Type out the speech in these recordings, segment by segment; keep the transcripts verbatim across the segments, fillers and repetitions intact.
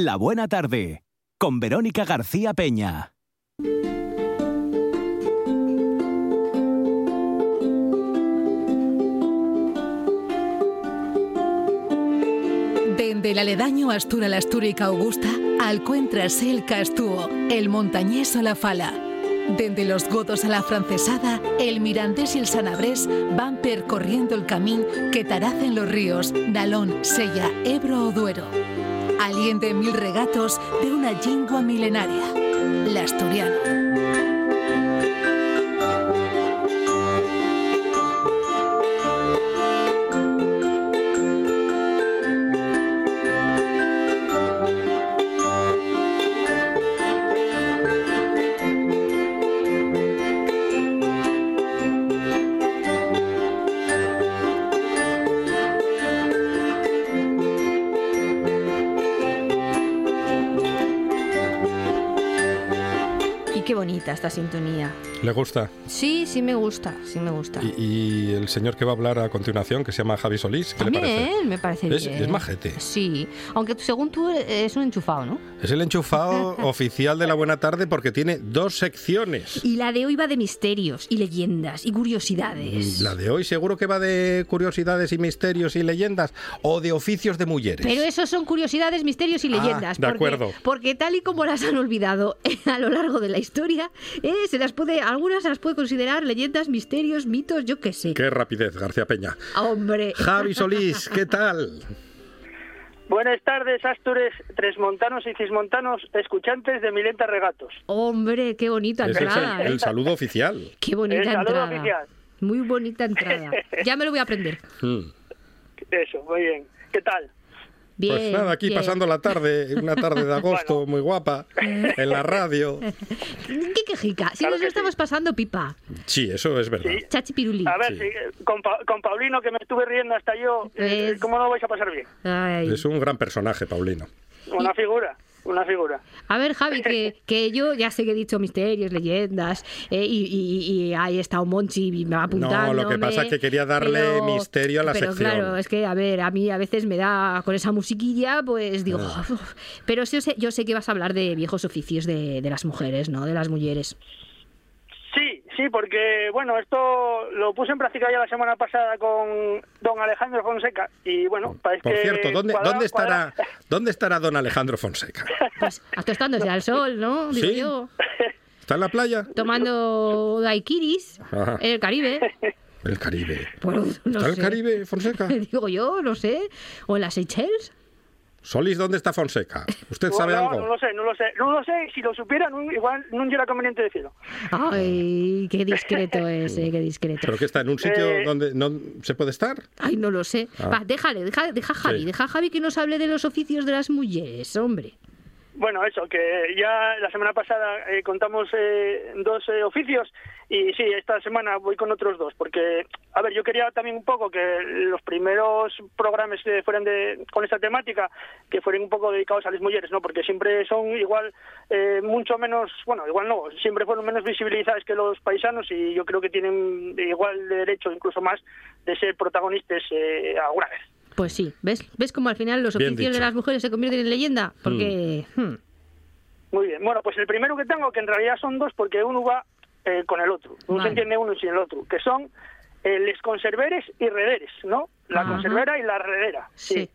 La Buena Tarde, con Verónica García Peña. Desde el aledaño Astura la Astúrica Augusta, alcuentras el Castúo, el montañés o la Fala. Desde los godos a la francesada, el mirandés y el sanabrés van percorriendo el camino que taracen los ríos Nalón, Sella, Ebro o Duero. Alien de mil regatos de una lengua milenaria, la asturiana. Esta sintonía. ¿Le gusta? Sí, sí me gusta, sí me gusta. Y, y el señor que va a hablar a continuación, que se llama Javi Solís, ¿qué también le parece? También, me parece es, bien. Es majete. Sí, aunque según tú es un enchufado, ¿no? Es el enchufado oficial de La Buena Tarde porque tiene dos secciones. Y la de hoy va de misterios y leyendas y curiosidades. La de hoy seguro que va de curiosidades y misterios y leyendas o de oficios de mujeres. Pero esos son curiosidades, misterios y leyendas. Ah, de porque, acuerdo. Porque tal y como las han olvidado a lo largo de la historia... Eh, se las puede, algunas se las puede considerar leyendas, misterios, mitos, yo qué sé. Qué rapidez, García Peña. ¡Hombre! Javi Solís, ¿qué tal? Buenas tardes, Astures, tresmontanos y cismontanos, escuchantes de Milenta Regatos. ¡Hombre, qué bonita es entrada! El, el saludo oficial. ¡Qué bonita el entrada! Saludo oficial. Muy bonita entrada. Ya me lo voy a aprender. Hmm. Eso, muy bien. ¿Qué tal? Bien, pues nada, aquí bien. Pasando la tarde, una tarde de agosto bueno. Muy guapa, en la radio. ¡Qué quejica! Si claro nos estamos sí. pasando pipa. Sí, eso es verdad. Sí. Chachipirulí. A ver, sí. si, con, pa- con Paulino, que me estuve riendo hasta yo, es... ¿cómo no vais a pasar bien? Ay. Es un gran personaje, Paulino. Una y... figura. Una figura. A ver, Javi, que, que yo ya sé que he dicho misterios, leyendas, eh, y, y, y ahí está un Monchi y me va apuntando. No, lo que pasa es que quería darle pero, misterio a la pero sección. Pero claro, es que, a ver, a mí a veces me da con esa musiquilla, pues digo... Ah. Uf, pero sí, yo, sé, yo sé que vas a hablar de viejos oficios de, de las mujeres, ¿no? De las mujeres. Sí, sí, porque, bueno, esto lo puse en práctica ya la semana pasada con don Alejandro Fonseca, y bueno, parece que... Por cierto, ¿dónde, cuadra, ¿dónde, estará, ¿dónde estará don Alejandro Fonseca? Pues acostándose al sol, ¿no? Digo ¿sí? yo. ¿Está en la playa? Tomando daiquiris Ajá. en el Caribe. El Caribe. Pues, no ¿Está en el Caribe, Fonseca? Digo yo, no sé. ¿O en las Seychelles? Solís, ¿dónde está Fonseca? ¿Usted sabe no, no, algo? No lo sé, no lo sé. No lo sé, si lo supiera, no, igual no era conveniente decirlo. Ay, qué discreto es, eh, qué discreto. ¿Pero que está en un sitio eh... donde no se puede estar? Ay, no lo sé. Ah. Va, déjale, deja, deja Javi, sí. deja Javi que nos hable de los oficios de las mujeres, hombre. Bueno, eso, que ya la semana pasada eh, contamos eh, dos eh, oficios y sí, esta semana voy con otros dos, porque, a ver, yo quería también un poco que los primeros programas que fueran de, con esta temática, que fueran un poco dedicados a las mujeres, ¿no? Porque siempre son igual, eh, mucho menos, bueno, igual no, siempre fueron menos visibilizadas que los paisanos y yo creo que tienen igual de derecho, incluso más, de ser protagonistas eh, alguna vez. Pues sí, ¿ves? ¿Ves cómo al final los oficios de las mujeres se convierten en leyenda? Porque... Mm. Hmm. Muy bien, bueno, pues el primero que tengo, que en realidad son dos, porque uno va eh, con el otro. No vale. se entiende uno sin el otro, que son eh, les conserveres y rederes, ¿no? La Ajá. conservera y la redera. Sí. sí.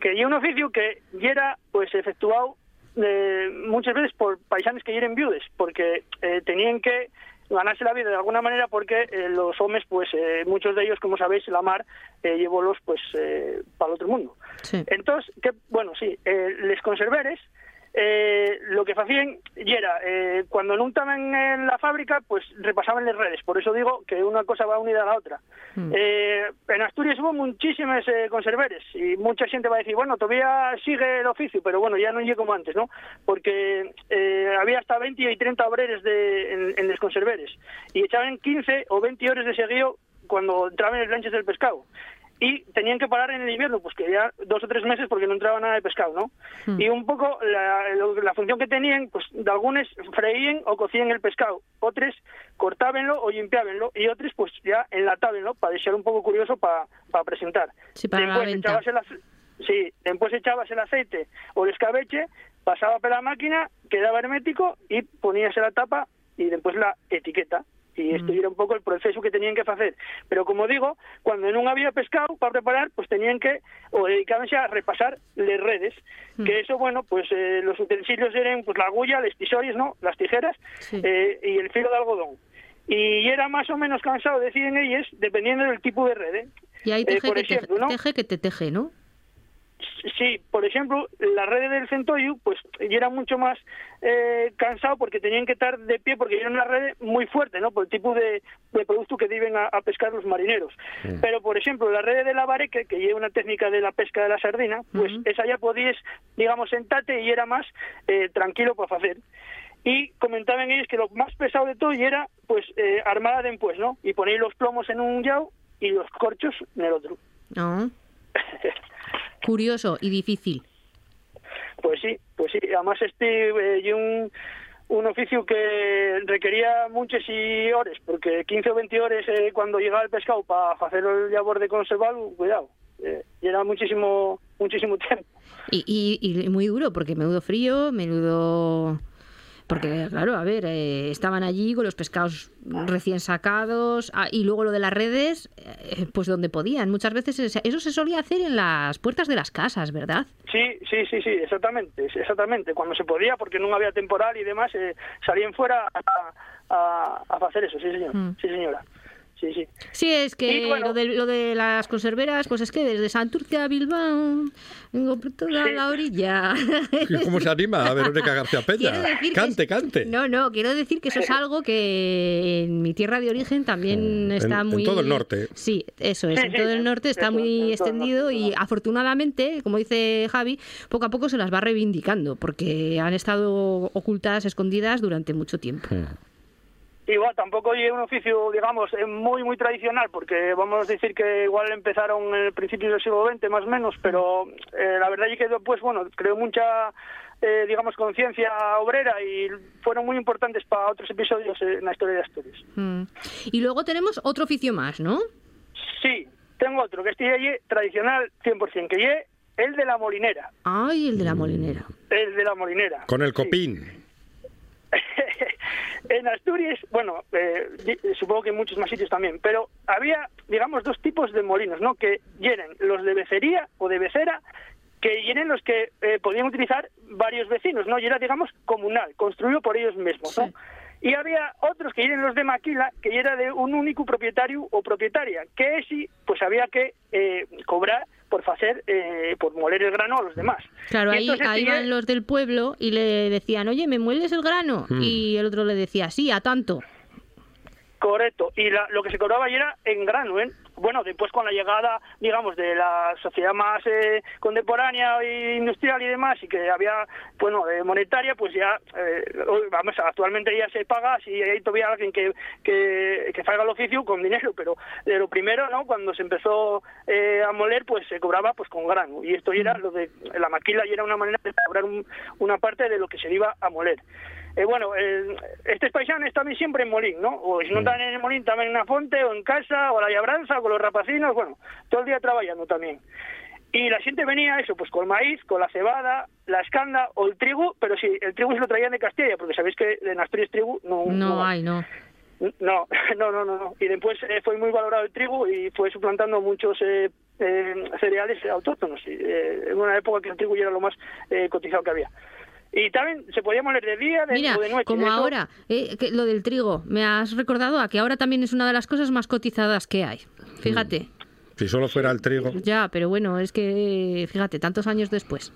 Que hay un oficio que era, pues, efectuado eh, muchas veces por paisanes que eran viudes, porque eh, tenían que... ganarse la vida de alguna manera porque eh, los hombres, pues eh, muchos de ellos, como sabéis, la mar eh, llevólos pues eh, para el otro mundo. Sí. Entonces, que, bueno, sí, eh, les conserveres, eh, lo que hacían era, eh, cuando no estaban en la fábrica, pues repasaban las redes, por eso digo que una cosa va unida a la otra. Mm. Eh, en Asturias hubo muchísimas eh, conserveres y mucha gente va a decir, bueno, todavía sigue el oficio, pero bueno, ya no llega como antes, ¿no? Porque eh, había hasta veinte y treinta obreros de, en, en los conserveres y echaban quince o veinte horas de seguido cuando entraban en los lanches del pescado. Y tenían que parar en el invierno, pues que ya dos o tres meses porque no entraba nada de pescado, ¿no? Mm. Y un poco la, la función que tenían, pues de algunos freían o cocían el pescado, otros cortábanlo o limpiábanlo, y otros pues ya enlatábanlo para dejar un poco curioso para, para presentar. Sí, para después, la venta. Echabase las, Sí, después echabas el aceite o el escabeche, pasaba por la máquina, quedaba hermético y ponías la tapa y después la etiqueta. Y esto era un poco el proceso que tenían que hacer. Pero como digo, cuando no había pescado para preparar, pues tenían que, o dedicabanse a repasar las redes. Mm. Que eso, bueno, pues eh, los utensilios eran pues la agulla, los tisores, ¿no? Las tijeras, sí. eh, y el filo de algodón. Y era más o menos cansado, decían ellos, dependiendo del tipo de red. ¿eh? Y ahí teje, eh, por que ejemplo, teje, ¿no? teje que te teje, ¿no? Sí, por ejemplo, la red del centollo, pues era mucho más eh, cansado porque tenían que estar de pie porque era una red muy fuerte, ¿no? Por el tipo de, de producto que deben a, a pescar los marineros. Sí. Pero, por ejemplo, la red de la bareque, que lleva una técnica de la pesca de la sardina, pues uh-huh. esa ya podías, digamos, sentarte y era más eh, tranquilo para hacer. Y comentaban ellos que lo más pesado de todo era, pues, eh, armada de empués, ¿no? Y ponéis los plomos en un yao y los corchos en el otro. No. Curioso y difícil. Pues sí, pues sí. Además este eh, un un oficio que requería muchas y horas, porque quince o veinte horas eh, cuando llegaba el pescado para hacer el labor de conservarlo, cuidado, eh, era muchísimo muchísimo tiempo. Y, y, y muy duro, porque menudo frío, menudo... Porque, claro, a ver, eh, estaban allí con los pescados recién sacados ah, y luego lo de las redes, eh, pues donde podían. Muchas veces eso se solía hacer en las puertas de las casas, ¿verdad? Sí, sí, sí, sí, exactamente, exactamente. Cuando se podía, porque no había temporal y demás, eh, salían fuera a, a, a hacer eso, sí, señor, mm. sí, señora. Sí, sí. sí, es que sí, bueno. lo, de, lo de las conserveras, pues es que desde Santurce a Bilbao, por toda sí. la orilla. ¿Cómo se anima a Verónica García Peña? Cante, es, cante. No, no, quiero decir que eso es algo que en mi tierra de origen también está en, muy... En todo el norte. Sí, eso es, en todo el norte está muy extendido y afortunadamente, como dice Javi, poco a poco se las va reivindicando porque han estado ocultas, escondidas durante mucho tiempo. Sí. Igual, tampoco es un oficio, digamos, muy, muy tradicional, porque vamos a decir que igual empezaron en el principio del siglo veinte, más o menos, pero eh, la verdad es que, pues, bueno, creo mucha, eh, digamos, conciencia obrera y fueron muy importantes para otros episodios en la historia de Asturias. Mm. Y luego tenemos otro oficio más, ¿no? Sí, tengo otro, que este es tradicional cien por ciento, que es el de la molinera. Ay, el de la molinera. El de la molinera. Con el copín. Sí. En Asturias, bueno, eh, supongo que en muchos más sitios también, pero había, digamos, dos tipos de molinos, ¿no? Que eran los de becería o de becera, que eran los que eh, podían utilizar varios vecinos, ¿no? Y era, digamos, comunal, construido por ellos mismos, ¿no? Sí. Y había otros que eran los de maquila, que era de un único propietario o propietaria, que sí, pues había que eh, cobrar por hacer, eh, por moler el grano a los demás. Claro, ahí, ahí van los del pueblo y le decían, oye, ¿me mueles el grano? Mm. Y el otro le decía, sí, a tanto. Correcto, y la, lo que se cobraba era en grano, ¿eh? Bueno, después con la llegada, digamos, de la sociedad más eh, contemporánea e industrial y demás, y que había, bueno, eh, monetaria, pues ya, eh, vamos, actualmente ya se paga, si hay todavía alguien que que, que salga al oficio con dinero, pero de lo primero, ¿no?, cuando se empezó eh, a moler, pues se cobraba pues con grano, y esto era lo de la maquila, y era una manera de cobrar un, una parte de lo que se iba a moler. Eh, bueno, eh, estos paisanos también siempre en molín, ¿no? O si no están en el molín, también en la fonte, o en casa, o a la labranza, con los rapacinos, bueno, todo el día trabajando también. Y la gente venía, eso, pues con maíz, con la cebada, la escanda, o el trigo, pero sí, el trigo se lo traían de Castilla, porque sabéis que en Asturias trigo no... No, no hay, no. No, no, no, no. Y después eh, fue muy valorado el trigo y fue suplantando muchos eh, eh, cereales autóctonos, eh, en una época que el trigo ya era lo más eh, cotizado que había. Y también se podía moler de día, de, Mira, o de noche. Como eso... ahora, eh, que lo del trigo, me has recordado a que ahora también es una de las cosas más cotizadas que hay. Fíjate. Mm. Si solo fuera el trigo. Ya, pero bueno, es que, fíjate, tantos años después.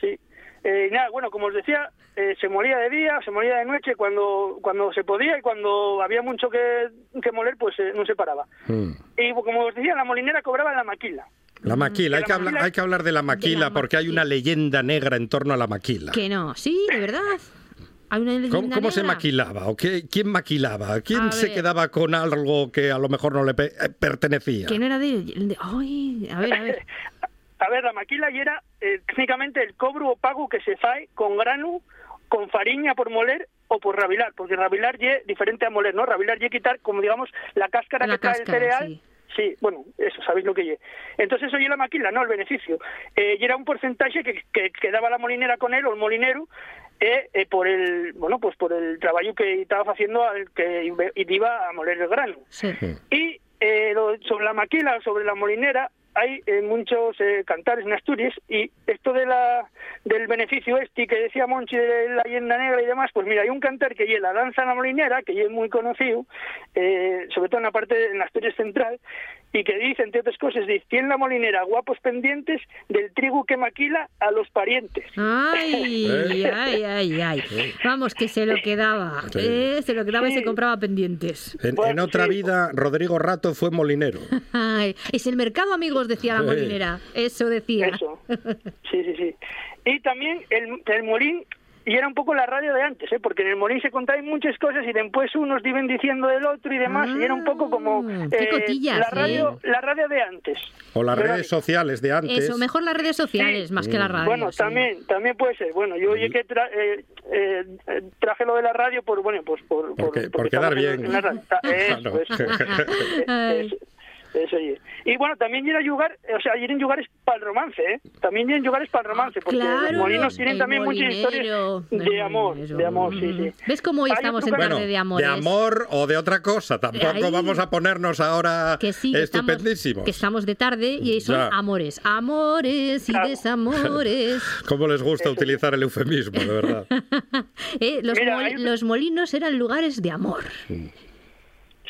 Sí. Eh, nada, bueno, como os decía, eh, se molía de día, se molía de noche, cuando cuando se podía y cuando había mucho que, que moler, pues eh, no se paraba. Mm. Y como os decía, la molinera cobraba la maquila. La maquila, hay que, hablar, hay que hablar de la maquila, de la porque maquila. Hay una leyenda negra en torno a la maquila. Que no, sí, de verdad. Hay una leyenda ¿Cómo, cómo negra? se maquilaba? ¿O qué, ¿Quién maquilaba? ¿Quién a se ver. quedaba con algo que a lo mejor no le pe- pertenecía? ¿Quién era de, de ay, a ver, a ver. A ver, la maquila y era eh, técnicamente el cobro o pago que se hace con grano, con fariña por moler o por rabilar, porque rabilar es diferente a moler, ¿no? Rabilar es quitar, como digamos, la cáscara la que trae el cereal. Sí. Sí, bueno, eso, sabéis lo que es. Entonces eso era la maquila, no el beneficio. Eh, y era un porcentaje que, que, que daba la molinera con él, o el molinero, eh, eh, por el bueno pues por el trabajo que estaba haciendo al que iba a moler el grano. Sí. Y eh, lo, sobre la maquila, sobre la molinera, hay eh, muchos eh, cantares en Asturias, y esto de la del beneficio este que decía Monchi de la leyenda negra y demás, pues mira, hay un cantar que lleva la danza en la molinera, que ya es muy conocido, eh, sobre todo en la parte de, en Asturias central, y que dice, entre otras cosas, dice, tiene la molinera guapos pendientes del trigo que maquila a los parientes. Ay, ay, ay, ay. Vamos, que se lo quedaba. Sí. Eh, se lo quedaba sí. Y se compraba pendientes. En, bueno, en otra sí. vida, Rodrigo Rato fue molinero. Ay, es el mercado, amigos, decía la molinera. Eso decía. Eso. Sí, sí, sí. Y también el, el molín. Y era un poco la radio de antes, ¿eh? Porque en el molín se contaban muchas cosas y después unos iban diciendo del otro y demás, ah, y era un poco como eh, cotillas, la radio eh. la radio de antes. O las Pero, redes sociales de antes. Eso, mejor las redes sociales, sí. más mm. que la radio. Bueno, sí. también también puede ser. Bueno, yo oye que tra- eh, eh, traje lo de la radio por, bueno, pues por... por, porque, por quedar bien. En la radio. Eso, eso. eso. Eso y, es. Y bueno, también ir a jugar, o sea, ir en lugares para el romance, ¿eh? También ir en lugares para el romance, porque claro, los molinos tienen también muchas historias de amor, de amor, sí, sí. ¿Ves cómo hoy estamos en tarde bueno, de amor? De amor o de otra cosa, tampoco Ahí, vamos a ponernos ahora que sí, que estupendísimos. Estamos, que estamos de tarde y son ya. amores, amores y claro. desamores. ¿Cómo les gusta Eso. utilizar el eufemismo, de verdad? eh, los, Mira, mol, hay... los molinos eran lugares de amor. Sí,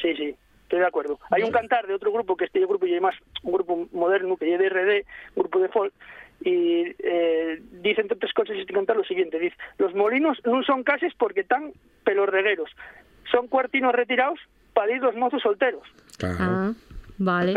sí. Estoy de acuerdo. Hay un cantar de otro grupo, que este grupo y además un grupo moderno, que es de R D, un grupo de folk, y eh, dice entre otras cosas este cantar lo siguiente, dice, los molinos no son cases porque están pelos regueros, son cuartinos retirados para ir los mozos solteros. Ah, vale.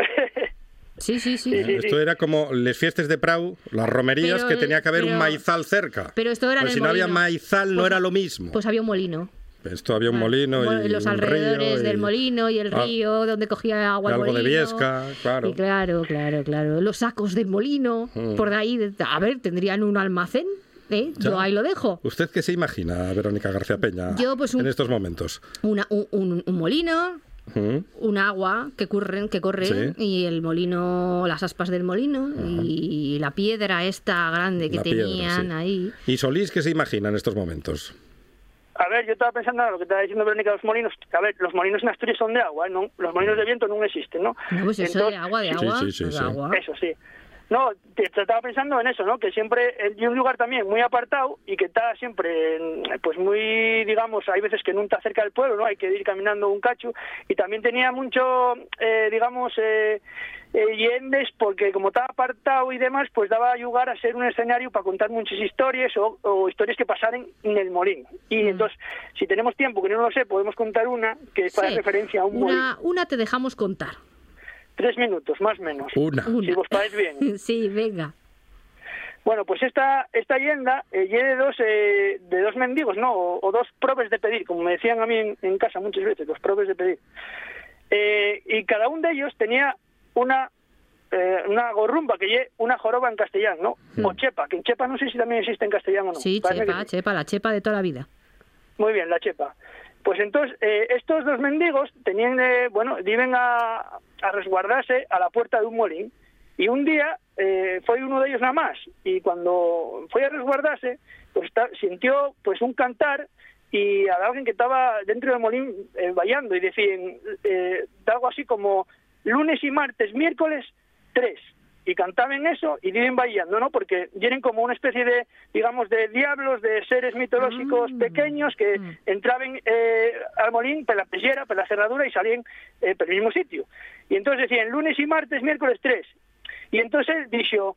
Sí, sí, sí. sí, sí esto sí. era como las fiestas de Prau, las romerías, pero, que tenía que haber pero, un maizal cerca. Pero esto era pues en el si molino. No había maizal, pues, no era lo mismo. Pues había un molino. Esto había un molino ah, y los un alrededores río del y... molino y el río ah, donde cogía agua el molino. Algo de Viesca, claro. Y claro, claro, claro. Los sacos del molino, mm. por ahí, a ver, ¿tendrían un almacén? ¿Eh? Yo ahí lo dejo. ¿Usted qué se imagina, Verónica García Peña, Yo, pues, un, en estos momentos? Una, un, un, un molino, mm. un agua que corre, que corre sí. y el molino, las aspas del molino uh-huh. y la piedra esta grande que la tenían piedra, sí. ahí. ¿Y Solís qué se imagina en estos momentos? A ver, yo estaba pensando en lo que estaba diciendo Verónica, los molinos. A ver, los molinos en Asturias son de agua, ¿no? Los molinos de viento no existen, ¿no? No, pues eso Entonces, de agua, de agua. Sí, sí, sí, pues sí. Agua. Eso sí. No, te, te estaba pensando en eso, ¿no? Que siempre hay un lugar también muy apartado y que está siempre, pues muy, digamos, hay veces que no está cerca del pueblo, ¿no? Hay que ir caminando un cacho. Y también tenía mucho, eh, digamos, eh, eh, yendes, porque como estaba apartado y demás, pues daba lugar a ser un escenario para contar muchas historias o, o historias que pasaran en el molín. Y mm. entonces, si tenemos tiempo, que no lo sé, podemos contar una que es para sí. referencia a un molín. Una, una te dejamos contar. Tres minutos, más o menos. Una. Una. Si vos paráis bien. Sí, venga. Bueno, pues esta esta leyenda eh, lleve dos, eh, de dos mendigos, ¿no? O, o dos probes de pedir, como me decían a mí en, en casa muchas veces, dos probes de pedir. Eh, y cada uno de ellos tenía una eh, una gorrumba, que lleve una joroba en castellano, ¿no? Mm. O chepa, que en chepa no sé si también existe en castellano o no. Sí, Parece chepa, que... chepa, la chepa de toda la vida. Muy bien, la chepa. Pues entonces, eh, estos dos mendigos tenían, eh, bueno, iban a, a resguardarse a la puerta de un molín. Y un día eh, fue uno de ellos nada más. Y cuando fue a resguardarse, pues está, sintió pues un cantar y a alguien que estaba dentro del molín eh, bailando. Y decían eh, algo así como lunes y martes, miércoles, tres. Y cantaban eso y viven bailando, ¿no? Porque vienen como una especie de, digamos, de diablos, de seres mitológicos mm. pequeños que mm. entraban eh, al molín por la pellera, por la cerradura y salían eh, por el mismo sitio. Y entonces decían lunes y martes, miércoles tres. Y entonces dijo,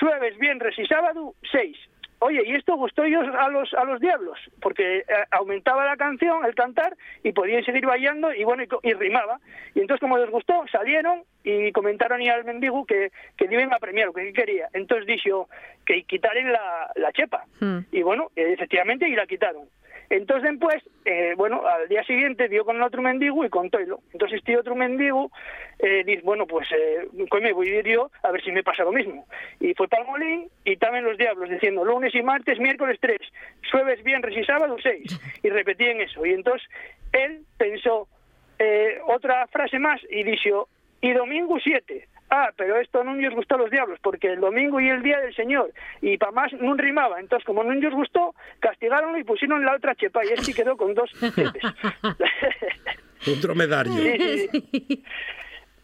jueves, viernes y sábado, seis. Oye, y esto gustó ellos a los a los diablos, porque eh, aumentaba la canción, el cantar, y podían seguir bailando, y bueno, y, y rimaba. Y entonces, como les gustó, salieron y comentaron y al mendigo que, que iban a premiar lo que quería. Entonces dijo que quitaran la, la chepa. Mm. Y bueno, efectivamente, y la quitaron. Entonces, pues, eh, bueno, al día siguiente dio con el otro mendigo y contóilo. Entonces, este otro mendigo eh, dice, bueno, pues, eh, me voy a ir yo a ver si me pasa lo mismo. Y fue para el molín y también los diablos, diciendo lunes y martes, miércoles tres, jueves, viernes y sábado seis. Y repetían eso. Y entonces, él pensó eh, otra frase más y dijo, y domingo siete. Ah, pero esto no nos gustó a los diablos, porque el domingo y el día del Señor, y para más no rimaba. Entonces, como no nos gustó, castigaron y pusieron la otra chepa, y él sí quedó con dos chepes. Un dromedario. Sí, sí, sí.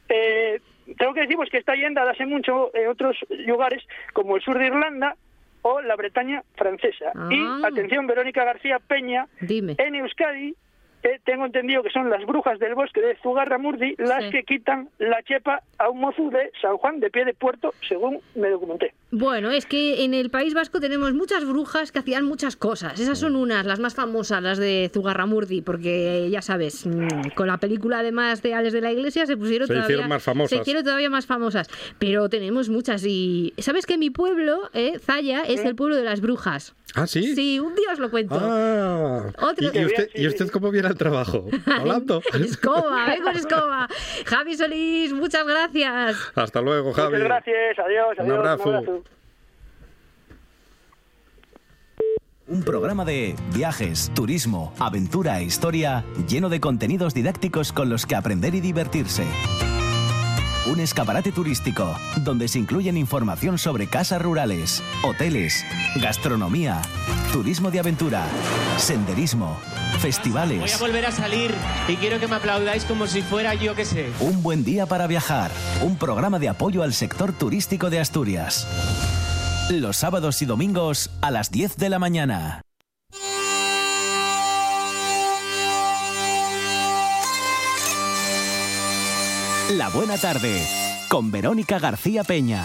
Eh, tengo que decimos que esta leyenda la hace mucho en otros lugares, como el sur de Irlanda o la Bretaña francesa. Ah. Y, atención, Verónica García Peña, dime. En Euskadi, Eh, tengo entendido que son las brujas del bosque de Zugarramurdi las sí. que quitan la chepa a un mozo de San Juan de Pie de Puerto, según me documenté. Bueno, es que en el País Vasco tenemos muchas brujas que hacían muchas cosas. Esas son unas, las más famosas, las de Zugarramurdi, porque ya sabes, con la película además de Ales de la Iglesia se pusieron se todavía más famosas. Se hicieron todavía más famosas, pero tenemos muchas. Y sabes que mi pueblo, eh, Zalla, es ¿Eh? el pueblo de las brujas. ¿Ah, sí? Sí, un día os lo cuento. Ah, Otro... ¿Y, y, usted, ¿Y usted cómo viene al trabajo? Hablando. Escoba, vengo con escoba. Javi Solís, muchas gracias. Hasta luego, Javi. Muchas gracias, adiós, adiós. Un abrazo. Un abrazo. Un programa de viajes, turismo, aventura e historia lleno de contenidos didácticos con los que aprender y divertirse. Un escaparate turístico, donde se incluyen información sobre casas rurales, hoteles, gastronomía, turismo de aventura, senderismo, festivales. Voy a volver a salir y quiero que me aplaudáis como si fuera yo que sé. Un buen día para viajar, un programa de apoyo al sector turístico de Asturias. Los sábados y domingos a las diez de la mañana. La Buena Tarde, con Verónica García Peña.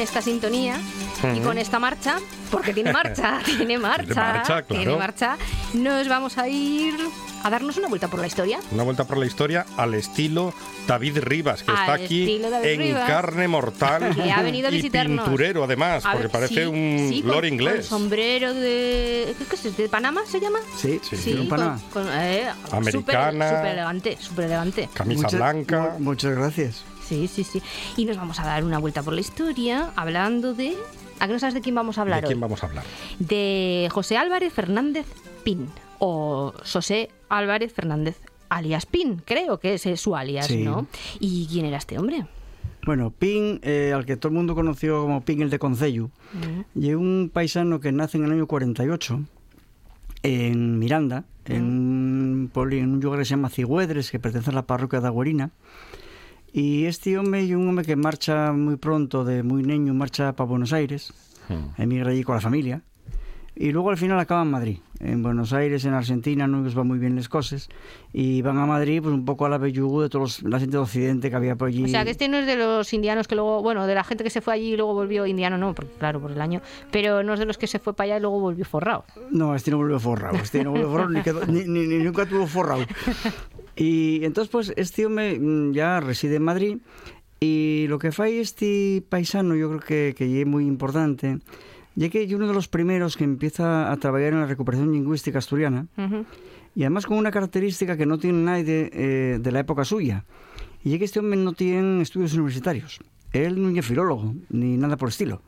Esta sintonía uh-huh. y con esta marcha, porque tiene marcha, tiene marcha, marcha claro. tiene marcha, nos vamos a ir a darnos una vuelta por la historia. Una vuelta por la historia al estilo David Rivas, que al está aquí en Rivas. Carne mortal que ha venido a visitarnos. Y pinturero además, a porque ver, parece sí, un sí, lord con, inglés. Con sombrero de... ¿qué es? ¿De Panamá se llama? Sí, sí, sí con, Panamá. Con, eh, americana. Súper elegante, súper elegante. Camisa muchas, blanca. Mu- muchas gracias. Sí, sí, sí. Y nos vamos a dar una vuelta por la historia hablando de... ¿A qué no sabes de quién vamos a hablar hoy? ¿De quién hoy? vamos a hablar? De José Álvarez Fernández Pín, o José Álvarez Fernández alias Pín, creo que es su alias, sí. ¿no? ¿Y quién era este hombre? Bueno, Pín, eh, al que todo el mundo conoció como Pín el de Concello, uh-huh. y es un paisano que nace en el año cuarenta y ocho en Miranda, uh-huh. en, un poli, en un lugar que se llama Cigüedres, que pertenece a la parroquia de Agüerina. Y este hombre es un hombre que marcha muy pronto, de muy niño, marcha para Buenos Aires, hmm. emigra allí con la familia, y luego al final acaba en Madrid. En Buenos Aires, en Argentina, no les van muy bien las cosas, y van a Madrid pues un poco a la bellugu de todos los, la gente de Occidente que había por allí. O sea, que este no es de los indianos que luego, bueno, de la gente que se fue allí y luego volvió indiano, no, porque claro, por el año, pero no es de los que se fue para allá y luego volvió forrado. No, este no volvió forrado, este no volvió forrado, ni, quedó, ni, ni, ni nunca tuvo forrado. Y entonces, pues, este hombre ya reside en Madrid y lo que fue este paisano, yo creo que, que es muy importante, ya que es uno de los primeros que empieza a trabajar en la recuperación lingüística asturiana uh-huh. y además con una característica que no tiene nadie eh, de la época suya, y ya que este hombre no tiene estudios universitarios. Él no es filólogo, ni nada por el estilo.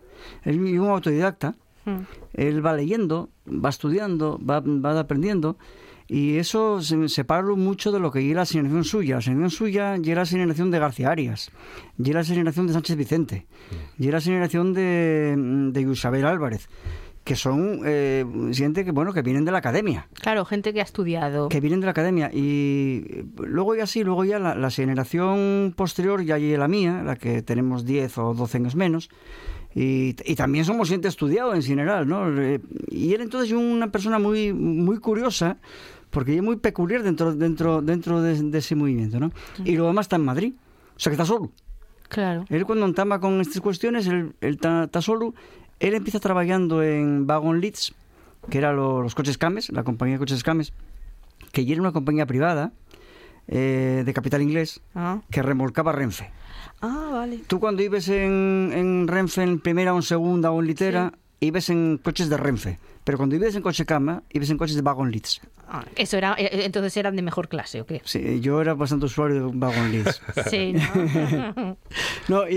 Él es un autodidacta, uh-huh. él va leyendo, va estudiando, va, va aprendiendo. Y eso se separa mucho de lo que es la generación suya. La generación suya y la generación de García Arias, y la generación de Sánchez Vicente, y la generación de, de Yusabel Álvarez, que son eh, gente que, bueno, que vienen de la academia. Claro, gente que ha estudiado. Que vienen de la academia. Y luego ya sí, luego ya la, la generación posterior, ya hay la mía, la que tenemos diez o doce años menos, Y, y también somos gente estudiada en general, ¿no? Y él entonces es una persona muy, muy curiosa, porque es muy peculiar dentro, dentro, dentro de, de ese movimiento, ¿no? Sí. Y lo demás está en Madrid, o sea que está solo. Claro. Él cuando entama con estas cuestiones, él está solo, él empieza trabajando en Wagons-Lits, que eran lo, los coches Cames, la compañía de coches Cames, que ya era una compañía privada eh, de capital inglés, ah. que remolcaba Renfe. Ah, vale. Tú cuando ibas en, en Renfe en primera o en segunda o en litera, sí. ibas en coches de Renfe. Pero cuando ibas en coche Cama, ibas en coches de Wagons-Lits. Ah, eso era, entonces eran de mejor clase, ¿o qué? Sí, yo era bastante usuario de Wagons-Lits. Sí, ¿no? No, y,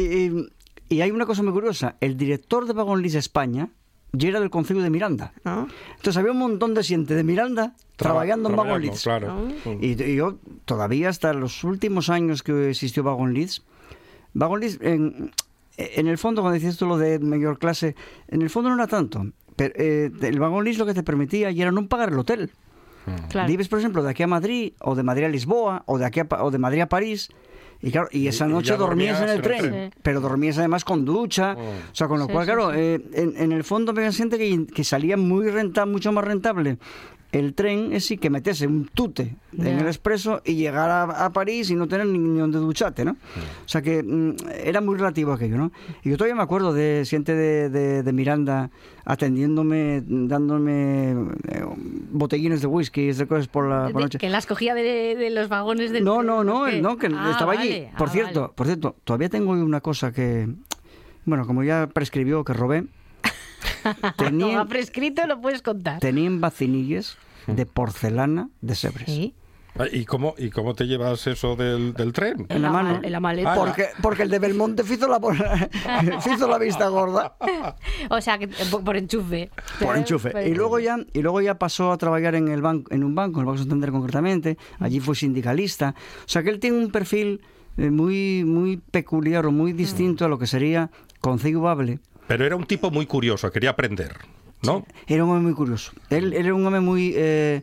y, y hay una cosa muy curiosa. El director de Wagons-Lits España ya era del Concejo de Miranda. ¿Ah? Entonces había un montón de gente de Miranda Tra- trabajando en Wagons-Lits. Claro. ¿Ah? Y, y yo todavía, hasta los últimos años que existió Wagons-Lits, Wagons-Lits, en, en el fondo, cuando decías tú lo de mayor clase, en el fondo no era tanto. Pero, eh, el Wagons-Lits lo que te permitía era no pagar el hotel. Claro. Vives, por ejemplo, de aquí a Madrid, o de Madrid a Lisboa, o de aquí a, o de Madrid a París, y claro, y esa noche y dormías, dormías en el tren, tren. Sí. Pero dormías además con ducha, oh. o sea, con lo sí, cual, sí, claro, sí. Eh, en, en el fondo me siento que, que salía muy renta, mucho más rentable el tren, es sí que meterse un tute yeah. en el expreso y llegar a, a París y no tener ni, ni donde ducharte, ¿no? Yeah. O sea que mm, era muy relativo aquello, ¿no? Y yo todavía me acuerdo de gente de, de, de Miranda atendiéndome, dándome eh, botellines de whisky, de cosas por la, por de, noche. ¿Que las cogía de, de los vagones del No, no, no, ¿qué? no que ah, estaba vale, allí. Por ah, cierto, vale. por cierto, todavía tengo una cosa que, bueno, como ya prescribió, que robé. Tenían, no ha prescrito, lo puedes contar. Tenían vacinillas de porcelana de Sebres. ¿Sí? ¿Y cómo, ¿Y cómo te llevas eso del, del tren? En la mano. En la maleta. Porque, porque el de Belmonte hizo la, hizo la vista gorda. O sea, que por, por enchufe. Por enchufe. Por y, luego ya, y luego ya pasó a trabajar en, el banco, en un banco, en el Banco Santander concretamente. Allí fue sindicalista. O sea, que él tiene un perfil muy, muy peculiar o muy distinto a lo que sería concebable. Pero era un tipo muy curioso, quería aprender, ¿no? Sí, era un hombre muy curioso. Él era un hombre muy... Eh,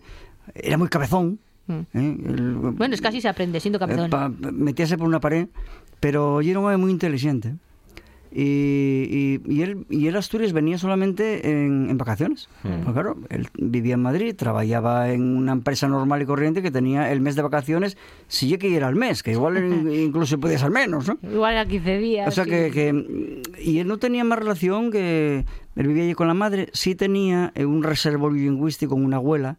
era muy cabezón. Mm. ¿eh? El, bueno, es casi se aprende siendo cabezón. Eh, pa, metíase por una pared, pero era un hombre muy inteligente. Y, y, y, él, y él a Asturias venía solamente en, en vacaciones. Mm. Pues claro, él vivía en Madrid, trabajaba en una empresa normal y corriente que tenía el mes de vacaciones, si yo que era al mes, que igual incluso podía ser menos, ¿no? Igual a quince días. O sea sí. que, que... Y él no tenía más relación que... Él vivía allí con la madre. Sí tenía un reservorio lingüístico con una abuela,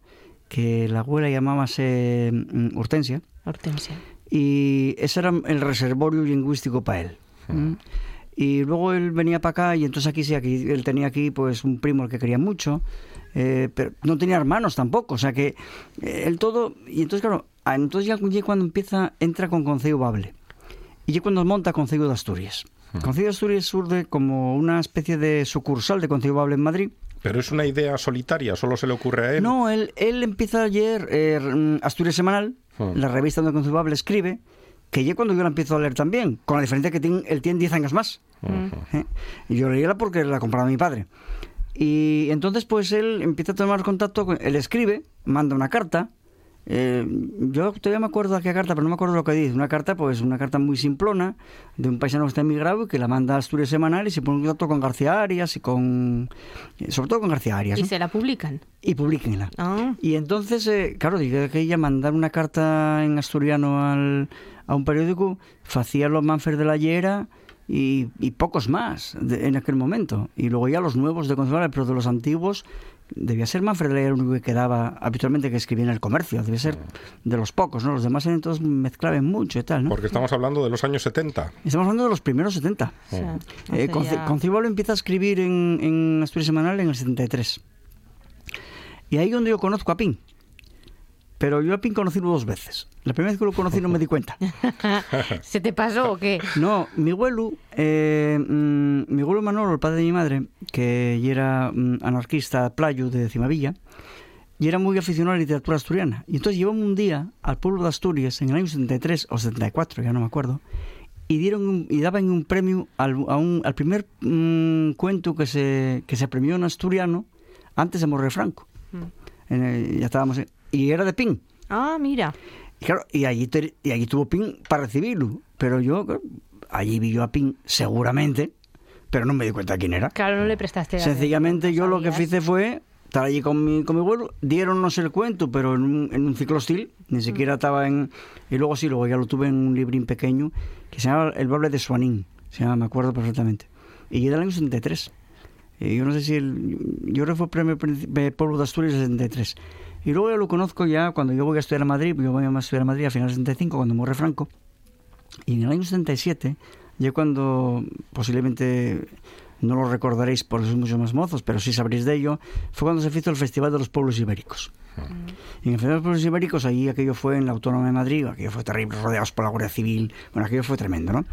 que la abuela llamábase Hortensia. Hortensia. Y ese era el reservorio lingüístico para él. Mm. Y luego él venía para acá y entonces aquí sí, aquí él tenía aquí pues un primo al que quería mucho, eh, pero no tenía hermanos tampoco, o sea que eh, él todo... Y entonces claro, entonces ya, ya cuando empieza, entra con Concejo Bable. Y ya cuando monta Concejo de Asturias. Uh-huh. Concejo de Asturias surge como una especie de sucursal de Concejo Bable en Madrid. Pero es una idea solitaria, solo se le ocurre a él. No, él, él empieza ayer eh, Asturias Semanal, uh-huh. la revista donde Concejo Bable escribe, que ya cuando yo la empiezo a leer también, con la diferencia que tiene, él tiene diez años más. Uh-huh. ¿Eh? Y yo leíla porque la compraba mi padre. Y entonces pues él empieza a tomar contacto, con, él escribe, manda una carta. Eh, yo todavía me acuerdo de aquella carta, pero no me acuerdo lo que dice. Una carta, pues una carta muy simplona, de un paisano que está emigrado y que la manda a Asturias Semanal y se pone en contacto con García Arias y con... Sobre todo con García Arias. ¿Y ¿no? se la publican? Y publiquenla. Ah. Y entonces, eh, claro, digo que ella mandar una carta en asturiano al... a un periódico, hacía los Manfred de la Llera y, y pocos más de, en aquel momento. Y luego ya los nuevos de Concejo, pero de los antiguos, debía ser Manfred de la Llera el único que quedaba habitualmente que escribía en el comercio, debía ser de los pocos, ¿no? Los demás eran todos mezclaban mucho y tal, ¿no? Porque estamos hablando de los años setenta. Estamos hablando de los primeros setenta. Sí. Eh, Concejo lo empieza a escribir en, en Asturias Semanal en el setenta y tres. Y ahí es donde yo conozco a Pín. Pero yo a Pín conocí-lo dos veces. La primera vez que lo conocí no me di cuenta. ¿Se te pasó o qué? No, mi abuelo, eh, mi abuelo Manolo, el padre de mi madre, que era anarquista playo de Cimavilla, y era muy aficionado a la literatura asturiana. Y entonces llevamos un día al pueblo de Asturias, en el año setenta y tres o setenta y cuatro, ya no me acuerdo, y dieron un, y daban un premio al, a un, al primer um, cuento que se, que se premió en asturiano antes de morir Franco. Mm. En el, ya estábamos... En, y era de Pín. Ah, mira. Y claro, y allí, te, y allí tuvo Pín para recibirlo. Pero yo, allí vi yo a Pín, seguramente, pero no me di cuenta de quién era. Claro, no le prestaste. Sencillamente, yo lo que hice fue estar allí con mi, con mi abuelo. Diéronnos el cuento, pero en un, en un ciclo hostil. Ni siquiera estaba en... Y luego sí, luego ya lo tuve en un librín pequeño que se llamaba El Bable de Suanín. Se llama, me acuerdo perfectamente. Y yo era el año setenta y tres. Eh, yo no sé si el, yo creo que fue premio de Pueblo de Asturias en setenta y tres. Y luego yo lo conozco ya cuando yo voy a estudiar a Madrid, yo voy a estudiar a Madrid a finales del setenta y cinco, cuando muere Franco. Y en el año setenta y siete, ya cuando posiblemente no lo recordaréis por los muchos más mozos, pero sí sabréis de ello, fue cuando se hizo el Festival de los Pueblos Ibéricos. Y en el Festival de los Pueblos Ibéricos, allí aquello fue en la Autónoma de Madrid, aquello fue terrible, rodeados por la Guardia Civil, bueno, aquello fue tremendo, ¿no?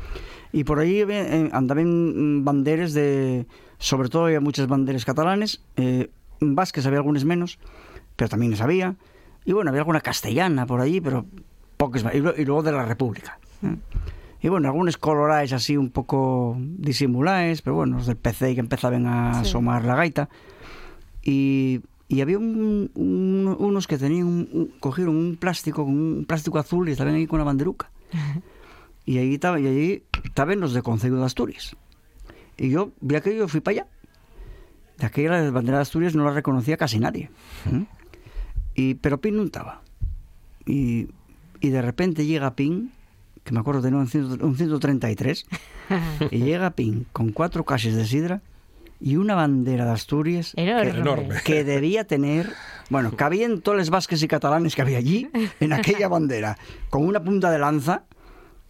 Y por allí andaban banderas de... Sobre todo había muchas banderas catalanes, eh, vascas había algunas menos, pero también las había. Y bueno, había alguna castellana por allí, pero pocas más. Y luego de la República. ¿Eh? Y bueno, algunos coloráis así un poco disimuláis, pero bueno, los del P C I que empezaban a sí. asomar la gaita. Y, y había un, un, unos que tenían un, un, cogieron un plástico, un plástico azul y estaban ahí con una banderuca. Y ahí estaban, y allí estaban los de Concejo de Asturias. Y yo vi aquello y fui para allá. De aquella bandera de Asturias no la reconocía casi nadie. ¿Mm? Y, pero Pín no estaba. Y, y de repente llega Pín, que me acuerdo tenía un, un ciento treinta y tres, y llega Pín con cuatro caixes de sidra y una bandera de Asturias enorme. Que, enorme. que debía tener... Bueno, cabían todos los vasques y catalanes que había allí, en aquella bandera, con una punta de lanza...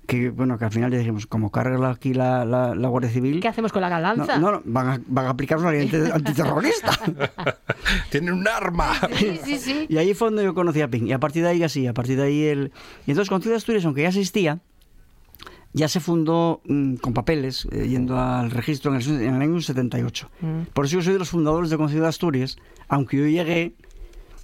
Que, bueno, que al final le dijimos, como carga aquí la, la, la Guardia Civil... ¿Qué hacemos con la galanza? No, no, no van, a, van a aplicar una ley antiterrorista. ¡Tienen un arma! Sí, sí, sí. Y ahí fue donde yo conocí a Pín. Y a partir de ahí así, a partir de ahí el... Y entonces Concejo de Asturias, aunque ya existía, ya se fundó mmm, con papeles, eh, yendo al registro en el, en el año setenta y ocho. Mm. Por eso yo soy de los fundadores de Concejo de Asturias, aunque yo llegué...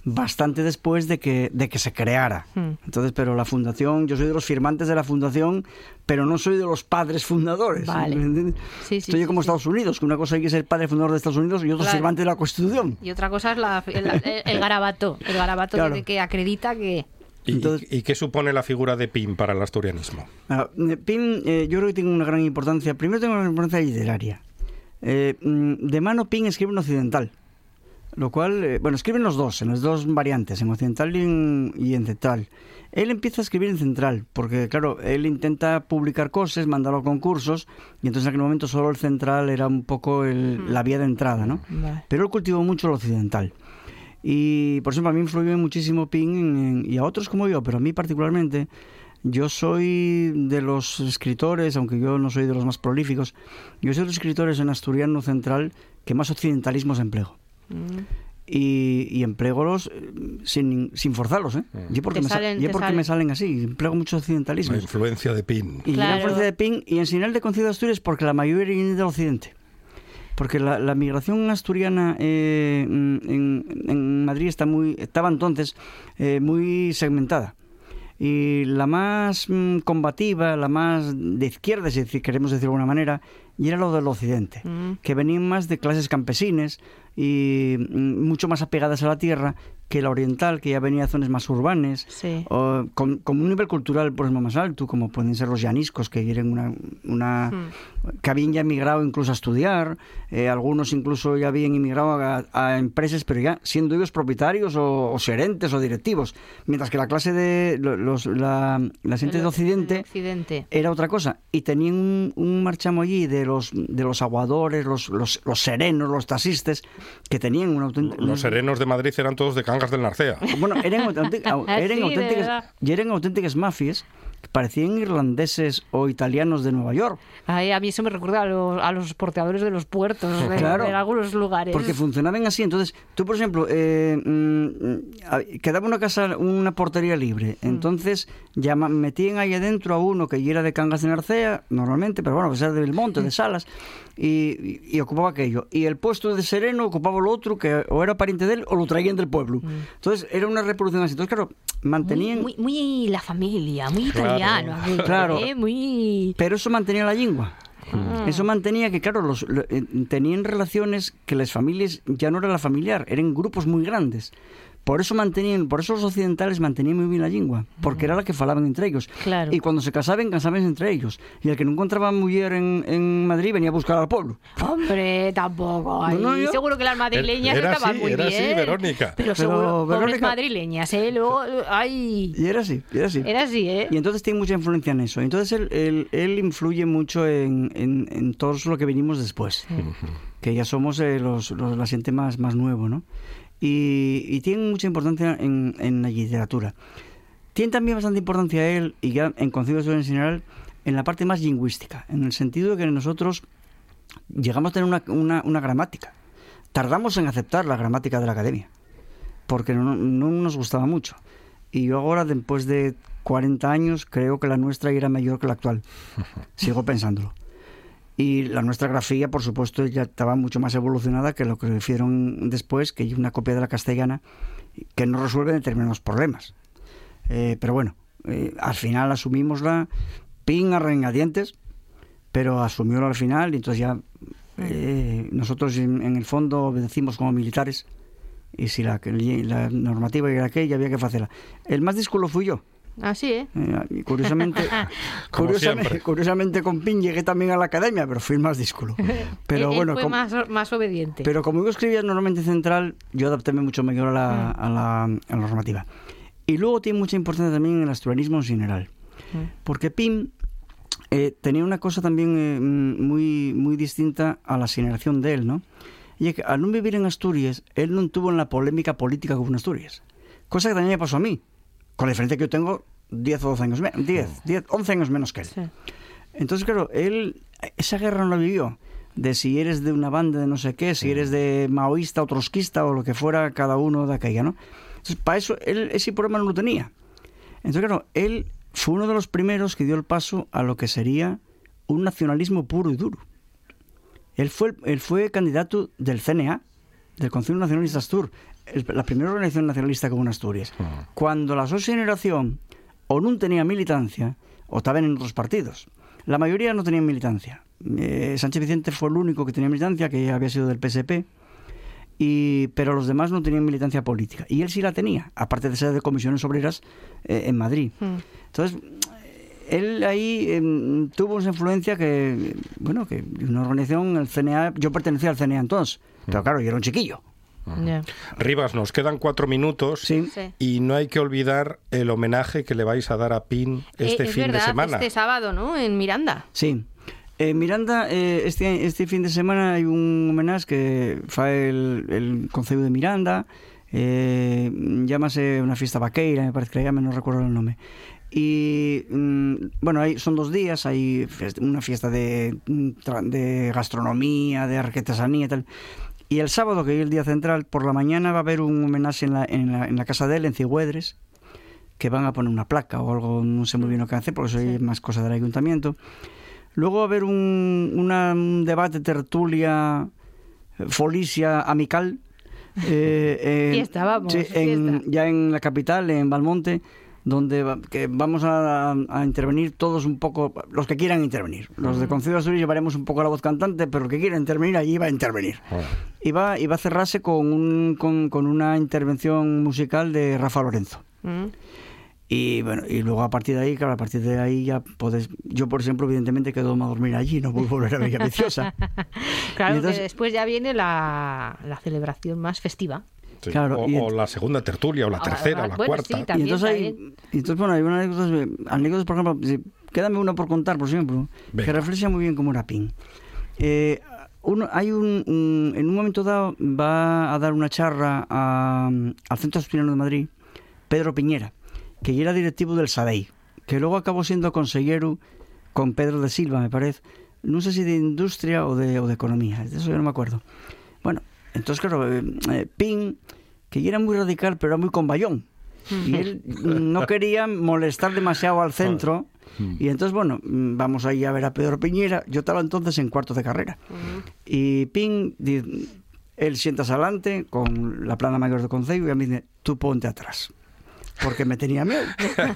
bastante después de que, de que se creara. Entonces, pero la fundación, yo soy de los firmantes de la fundación, pero no soy de los padres fundadores. Vale. ¿Entiendes? Sí, sí, Estoy sí, como sí, Estados sí. Unidos, que una cosa hay que ser padre fundador de Estados Unidos y otro claro. firmante de la Constitución. Y otra cosa es la, el, el, el garabato, el garabato claro. que, que acredita que... ¿Y, Entonces, ¿Y qué supone la figura de Pín para el asturianismo? Pín, eh, yo creo que tiene una gran importancia. Primero tiene una gran importancia literaria. Eh, de mano, Pín escribe en occidental. Lo cual, eh, bueno, escriben los dos, en las dos variantes, en occidental y en, y en central. Él empieza a escribir en central, porque claro, él intenta publicar cosas, mandarlo a concursos, y entonces en aquel momento solo el central era un poco el, la vía de entrada, ¿no? Vale. Pero él cultivó mucho lo occidental. Y por ejemplo, a mí influyó muchísimo Pín, y a otros como yo, pero a mí particularmente, yo soy de los escritores, aunque yo no soy de los más prolíficos, yo soy de los escritores en asturiano central que más occidentalismos empleo. Y, y empleólos sin, sin forzarlos, ¿eh? Yeah. Y porque, me, salen, y porque salen. me salen así, empleo mucho occidentalismo. La influencia de Pín. Y claro. la influencia de Pín, y en señal de Concejo de Asturias, porque la mayoría viene del occidente. Porque la, la migración asturiana eh, en, en Madrid está muy, estaba entonces eh, muy segmentada. Y la más mmm, combativa, la más de izquierda, si queremos decirlo de alguna manera, y era lo del occidente, mm. que venían más de clases campesines y mm, mucho más apegadas a la tierra que la oriental, que ya venía de zonas más urbanas, sí. o, con, con un nivel cultural por ejemplo más alto, como pueden ser los llaniscos, que eran una, una mm. que habían ya emigrado incluso a estudiar, eh, algunos incluso ya habían emigrado a, a empresas, pero ya siendo ellos propietarios o, o gerentes o directivos, mientras que la clase de los, la, la gente de occidente, occidente era otra cosa, y tenían un, un marchamo allí de los de los aguadores, los, los, los serenos, los taxistas, que tenían una auténtica... Los serenos de Madrid eran todos de Cangas del Narcea. Bueno, eran, auténtica, eran sí, auténticas y eran auténticas mafias que parecían irlandeses o italianos de Nueva York. Ay, a mí eso me recuerda a los, a los porteadores de los puertos de, claro, de algunos lugares. Porque funcionaban así. Entonces, tú, por ejemplo, eh, mm, quedaba una casa, una portería libre. Entonces, mm. ya metían ahí adentro a uno que ya era de Cangas de Narcea, normalmente, pero bueno, que era de Belmonte, de Salas, y, y, y ocupaba aquello. Y el puesto de sereno ocupaba lo otro, que o era pariente de él o lo traían del pueblo. Mm. Entonces, era una revolución así. Entonces, claro, mantenían... Muy, muy, muy la familia, muy italiana. Claro, claro. Eh, muy... pero eso mantenía la lengua. Ah. Eso mantenía que, claro, los, los, eh, tenían relaciones que las familias ya no era la familiar, eran grupos muy grandes. Por eso mantenían, por eso los occidentales mantenían muy bien la lengua, porque era la que falaban entre ellos. Claro. Y cuando se casaban, casaban entre ellos. Y el que no encontraba mujer en, en Madrid venía a buscar al pueblo. Hombre, tampoco. Ay, no, no, seguro que las madrileñas era, estaban sí, muy era bien. Era así, Verónica. Pero, Pero seguro, Verónica... pobres madrileñas, ¿eh? Luego, ay. Y era así, era así. Era así, ¿eh? Y entonces tiene mucha influencia en eso. Entonces él, él, él influye mucho en, en, en todo lo que venimos después. Sí. Que ya somos eh, los, los, la gente más, más nuevo, ¿no? Y, y tiene mucha importancia en, en la literatura. Tiene también bastante importancia él, y ya en Concilio Nacionalista en general, en la parte más lingüística, en el sentido de que nosotros llegamos a tener una, una, una gramática. Tardamos en aceptar la gramática de la academia, porque no, no nos gustaba mucho. Y yo ahora, después de cuarenta años, creo que la nuestra era mayor que la actual. Sigo pensándolo. Y la nuestra grafía, por supuesto, ya estaba mucho más evolucionada que lo que hicieron después, que hay una copia de la castellana que no resuelve determinados problemas. Eh, pero bueno, eh, al final asumimosla, Pín a regañadientes, pero asumióla al final, y entonces ya eh, nosotros en, en el fondo obedecimos como militares, y si la, la normativa era aquella, había que hacerla. El más díscolo fui yo. Así, ¿eh? eh curiosamente, curiosamente, curiosamente con Pin llegué también a la academia, pero fui más dísculo. Pero él, bueno, él fue como, más, más obediente. Pero como yo escribía normalmente central, yo adaptéme mucho mejor a la, mm. a, la, a la normativa. Y luego tiene mucha importancia también en el asturianismo en general. Mm. Porque Pin eh, tenía una cosa también eh, muy, muy distinta a la generación de él, ¿no? Y es que al no vivir en Asturias, él no tuvo en la polémica política con Asturias. Cosa que también me pasó a mí. Con la diferencia que yo tengo diez o doce años, diez, diez, once años menos que él. Sí. Entonces, claro, él esa guerra no la vivió. De si eres de una banda de no sé qué, si sí. eres de maoísta o trotskista o lo que fuera cada uno de aquella, ¿no? Entonces, para eso, él ese problema no lo tenía. Entonces, claro, él fue uno de los primeros que dio el paso a lo que sería un nacionalismo puro y duro. Él fue, él fue candidato del C N A, del Concilio Nacionalista Astur, la primera organización nacionalista como en Asturias. Uh-huh. Cuando la su generación o no tenía militancia, o estaban en otros partidos. La mayoría no tenían militancia. Eh, Sánchez Vicente fue el único que tenía militancia, que había sido del P S P, y, pero los demás no tenían militancia política. Y él sí la tenía, aparte de ser de Comisiones Obreras eh, en Madrid. Uh-huh. Entonces, él ahí eh, tuvo esa influencia que, bueno, que una organización, el C N A, yo pertenecía al C N A entonces, uh-huh. pero claro, yo era un chiquillo. Yeah. Rivas, nos quedan cuatro minutos sí. y no hay que olvidar el homenaje que le vais a dar a Pín este eh, fin verdad, de semana. Este sábado, ¿no? En Miranda. Sí. En eh, Miranda, eh, este, este fin de semana hay un homenaje que fue el, el Concello de Miranda, eh, llámase una fiesta vaqueira, me parece que la llaman, no recuerdo el nombre. Y bueno, hay, son dos días, hay una fiesta de, de gastronomía, de artesanía y tal. Y el sábado, que es el día central, por la mañana va a haber un homenaje en la, en la, en la casa de él, en Cigüedres, que van a poner una placa o algo, no sé muy bien lo que hace, porque eso es más cosa del ayuntamiento. Luego va a haber un, una, un debate, tertulia, folicia amical, eh, eh, fiesta, vamos, sí, en, fiesta. Ya en la capital, en Valmonte, donde va, que vamos a, a intervenir todos un poco, los que quieran intervenir. Los de Concejo de Asturias llevaremos un poco la voz cantante, pero el que quiera intervenir allí va a intervenir. Ah. Y, va, y va a cerrarse con, un, con, con una intervención musical de Rafa Lorenzo. Mm. Y bueno, y luego a partir de ahí, claro, a partir de ahí ya podés... Yo, por ejemplo, evidentemente quedo a dormir allí, no voy a volver a Villaviciosa. Claro, entonces, que después ya viene la, la celebración más festiva. Sí. Claro, o, y, o la segunda tertulia, o la tercera, o la bueno, cuarta. Sí, también, y entonces, hay, entonces, bueno, hay unas anécdotas, anécdotas, por ejemplo, quédame una por contar, por ejemplo, venga, que refleja muy bien cómo era Pín. Eh, uno, hay un, un, en un momento dado va a dar una charla a, al Centro Asturiano de Madrid, Pedro Piñera, que ya era directivo del Sadei, que luego acabó siendo consejero con Pedro de Silva, me parece, no sé si de industria o de, o de economía, de eso yo no me acuerdo. Bueno, entonces, claro, eh, eh, Pín, que ya era muy radical, pero era muy convallón. Y él no quería molestar demasiado al centro. Y entonces, bueno, vamos ahí a ver a Pedro Piñera. Yo estaba entonces en cuarto de carrera. Y Pín, él sientas adelante con la plana mayor del concello y a mí dice, tú ponte atrás. Porque me tenía miedo.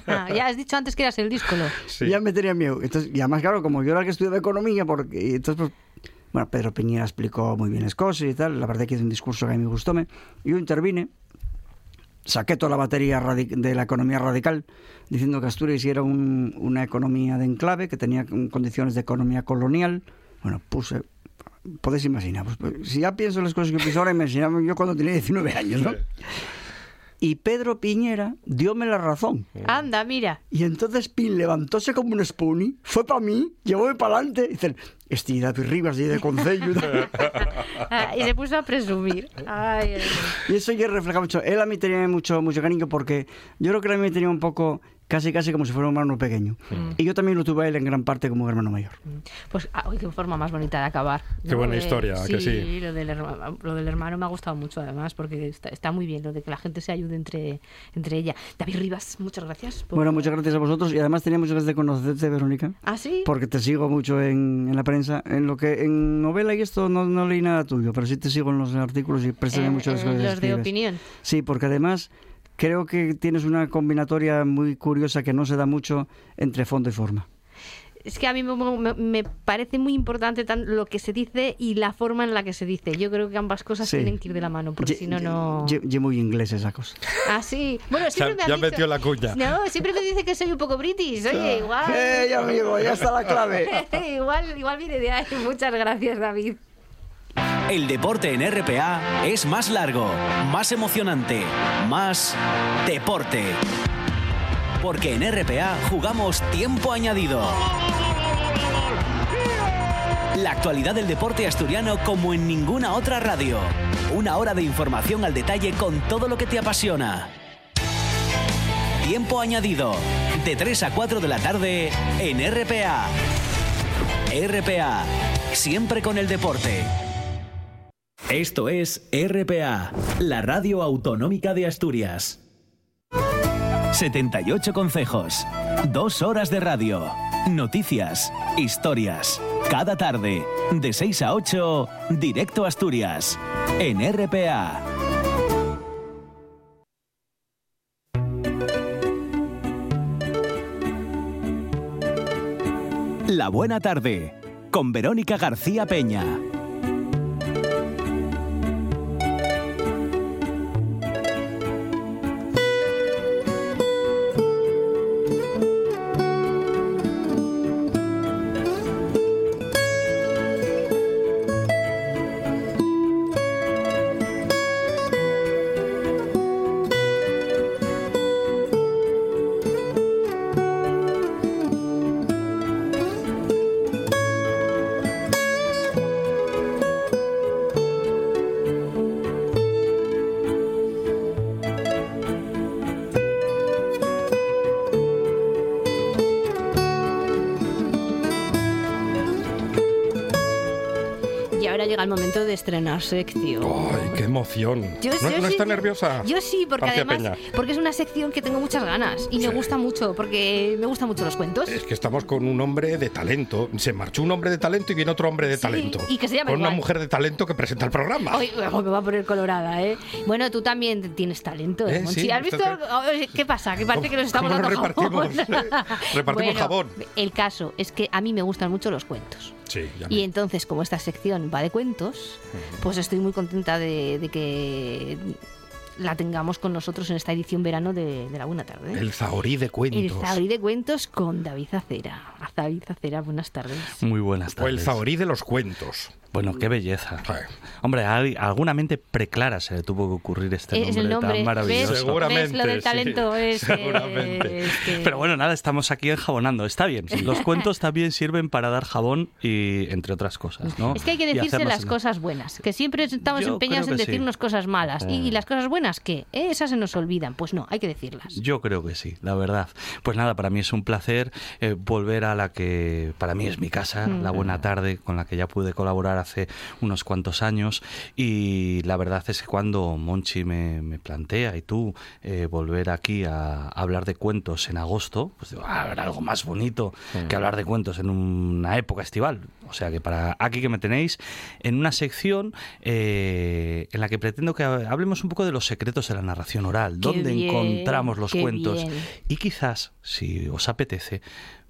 Ya has dicho antes que eras el díscolo. Sí. Ya me tenía miedo. Entonces, y además, claro, como yo era el que estudiaba economía, porque, y entonces... Pues, bueno, Pedro Piñera explicó muy bien las cosas y tal. La verdad que hizo un discurso que a mí me gustó. Yo intervine saqué toda la batería de la economía radical, diciendo que Asturias era un, una economía de enclave, que tenía condiciones de economía colonial. Bueno, puse... Podéis imaginar, pues, si ya pienso las cosas que pienso ahora, imaginaba yo cuando tenía diecinueve años, ¿no? Y Pedro Piñera dióme la razón. Anda, mira. Y entonces Pin levantóse como un spoonie, fue para mí, llevóme para adelante. Dicen, este David Rivas de Concello. Y se puso a presumir. Ay, ay, ay. Y eso yo reflejaba mucho. Él a mí tenía mucho, mucho cariño porque yo creo que él a mí tenía un poco... Casi, casi como si fuera un hermano pequeño. Mm. Y yo también lo tuve a él en gran parte como hermano mayor. Pues, uy, qué forma más bonita de acabar. Qué lo buena de, historia, sí, que sí. Sí, lo, lo del hermano me ha gustado mucho, además, porque está, está muy bien lo de que la gente se ayude entre, entre ella. David Rivas, muchas gracias. Por... Bueno, muchas gracias a vosotros. Y además tenía muchas ganas de conocerte, Verónica. ¿Ah, sí? Porque te sigo mucho en, en la prensa. En lo que en novela y esto no, no leí nada tuyo, pero sí te sigo en los artículos y presté eh, muchas eh, cosas. Los de opinión. Sí, porque además... Creo que tienes una combinatoria muy curiosa que no se da mucho entre fondo y forma. Es que a mí me, me, me parece muy importante tan, lo que se dice y la forma en la que se dice. Yo creo que ambas cosas sí. tienen que ir de la mano, porque si no, no... Yo muy inglés esa cosa. Ah, sí. Bueno, siempre o sea, me ha dicho... metió la cuña. No, siempre me dice que soy un poco british. Oye, igual... Eh, ya amigo, ya está la clave. igual, igual viene de ahí. Muchas gracias, David. El deporte en R P A es más largo, más emocionante, más deporte. Porque en R P A jugamos tiempo añadido. La actualidad del deporte asturiano como en ninguna otra radio. Una hora de información al detalle con todo lo que te apasiona. Tiempo añadido, de tres a cuatro de la tarde en R P A. R P A, siempre con el deporte. Esto es R P A, la radio autonómica de Asturias. setenta y ocho concejos, dos horas de radio, noticias, historias. Cada tarde, de seis a ocho, directo Asturias, en R P A. La buena tarde, con Verónica García Peña. Al momento de estrenar sección. ¡Ay, qué emoción! Yo, ¿No, yo ¿no sí, está nerviosa? Yo sí, porque García además Peña. Porque es una sección que tengo muchas ganas y sí. me gusta mucho, porque me gustan mucho los cuentos. Es que estamos con un hombre de talento. Se marchó un hombre de talento y viene otro hombre de sí, talento. Y que se llama con igual. Una mujer de talento que presenta el programa. Hoy me va a poner colorada, ¿eh? Bueno, tú también tienes talento, ¿eh? ¿Eh? Sí, ¿has visto? Te... ¿Qué pasa? ¿Qué parte que nos estamos dando repartimos, jabón? Repartimos bueno, jabón. El caso es que a mí me gustan mucho los cuentos. Sí, y entonces, como esta sección va de cuentos, pues estoy muy contenta de, de que la tengamos con nosotros en esta edición verano de, de la Buena Tarde. El Zahorí de Cuentos. El Zahorí de Cuentos con David Acera. David Acera, buenas tardes. Muy buenas tardes. O el Zahorí de los Cuentos. Bueno, qué belleza. Sí. Hombre, a alguna mente preclara se le tuvo que ocurrir este nombre, es el nombre tan maravilloso. ¿Ves? Seguramente. ¿Ves lo del talento? Sí, es seguramente. Es que... Pero bueno, nada, estamos aquí enjabonando. Está bien. Los cuentos también sirven para dar jabón y entre otras cosas, ¿no? Es que hay que decirse las cosas buenas, que siempre estamos Yo empeñados en decirnos sí. cosas malas. Eh. Y las cosas buenas, ¿qué? ¿Eh? Esas se nos olvidan. Pues no, hay que decirlas. Yo creo que sí, la verdad. Pues nada, para mí es un placer eh, volver a la que para mí es mi casa, mm. la Buena Tarde, con la que ya pude colaborar hace unos cuantos años, y la verdad es que cuando Monchi me, me plantea y tú eh, volver aquí a, a hablar de cuentos en agosto, pues digo, ah, habrá algo más bonito sí. que hablar de cuentos en una época estival. O sea que para aquí que me tenéis en una sección eh, en la que pretendo que hablemos un poco de los secretos de la narración oral, qué dónde bien, encontramos los cuentos bien. Y quizás, si os apetece,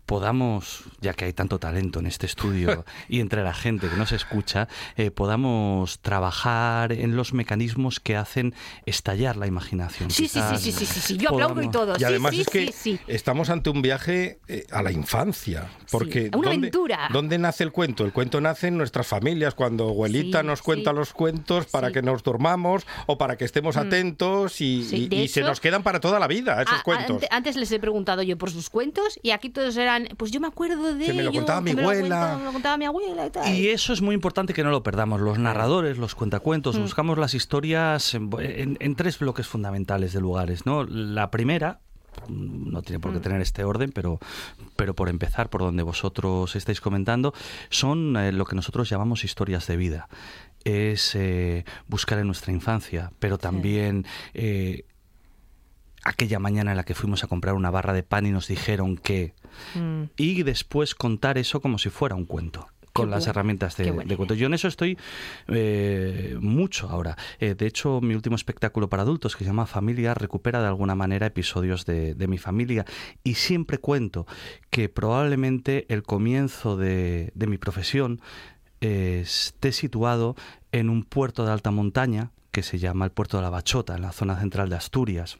podamos, ya que hay tanto talento en este estudio y entre la gente que nos escucha, eh, podamos trabajar en los mecanismos que hacen estallar la imaginación. Sí, sí, sí, sí, sí, sí, sí, yo podamos... aplaudo y todo. Y sí, además sí, es que sí, sí. estamos ante un viaje eh, a la infancia, porque sí, una ¿dónde, aventura. ¿Dónde nace el cuento? El cuento nace en nuestras familias, cuando abuelita sí, nos cuenta sí. los cuentos para sí. que nos dormamos o para que estemos mm. atentos y, sí, y, y hecho, se nos quedan para toda la vida esos a, cuentos. Antes, antes les he preguntado yo por sus cuentos y aquí todos eran pues yo me acuerdo de que me lo contaba yo, mi abuela, me lo, cuenta, me lo contaba mi abuela y tal. Y eso es muy importante que no lo perdamos. Los narradores, los cuentacuentos, mm. buscamos las historias en, en, en tres bloques fundamentales de lugares, ¿no? La primera no tiene por qué tener este orden, pero, pero por empezar, por donde vosotros estáis comentando, son eh, lo que nosotros llamamos historias de vida. Es eh, buscar en nuestra infancia, pero también... Eh, aquella mañana en la que fuimos a comprar una barra de pan y nos dijeron que... Mm. Y después contar eso como si fuera un cuento, con qué las bueno, herramientas de, bueno. de cuento. Yo en eso estoy eh, mucho ahora. Eh, de hecho, mi último espectáculo para adultos, que se llama Familia, recupera de alguna manera episodios de, de mi familia. Y siempre cuento que probablemente el comienzo de, de mi profesión eh, esté situado en un puerto de alta montaña, que se llama el puerto de la Bachota, en la zona central de Asturias.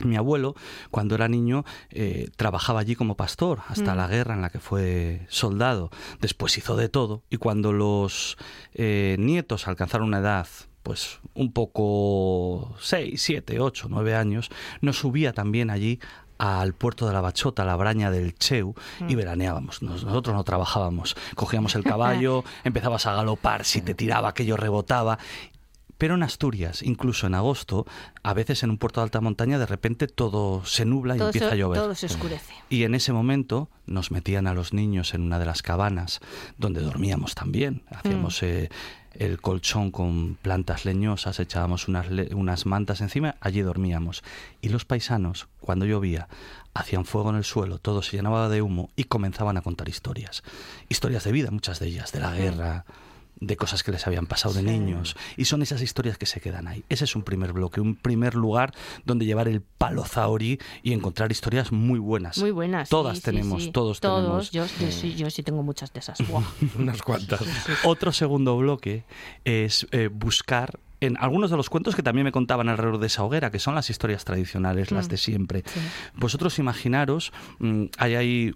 Mi abuelo, cuando era niño, eh, trabajaba allí como pastor hasta mm. la guerra en la que fue soldado. Después hizo de todo y cuando los eh, nietos alcanzaron una edad, pues un poco seis, siete, ocho, nueve años, nos subía también allí al puerto de la Bachota, a la braña del Cheu, y veraneábamos. Nos, nosotros no trabajábamos. Cogíamos el caballo, empezabas a galopar, si te tiraba aquello rebotaba... Pero en Asturias, incluso en agosto, a veces en un puerto de alta montaña, de repente todo se nubla y todo empieza se, a llover. Todo se oscurece. Y en ese momento nos metían a los niños en una de las cabanas, donde dormíamos también. Hacíamos... Mm. Eh, el colchón con plantas leñosas, echábamos unas, le- unas mantas encima, allí dormíamos. Y los paisanos, cuando llovía, hacían fuego en el suelo, todo se llenaba de humo y comenzaban a contar historias. Historias de vida, muchas de ellas, de la guerra... de cosas que les habían pasado de sí. niños. Y son esas historias que se quedan ahí. Ese es un primer bloque, un primer lugar donde llevar el palo zahorí y encontrar historias muy buenas. Muy buenas. Todas sí, tenemos, sí, sí. todos, todos tenemos. Yo, yo, sí, yo sí tengo muchas de esas. Wow. Unas cuantas. Sí, sí, sí. Otro segundo bloque es eh, buscar en algunos de los cuentos que también me contaban alrededor de esa hoguera, que son las historias tradicionales, mm. las de siempre. Sí. Vosotros imaginaros, mmm, hay ahí...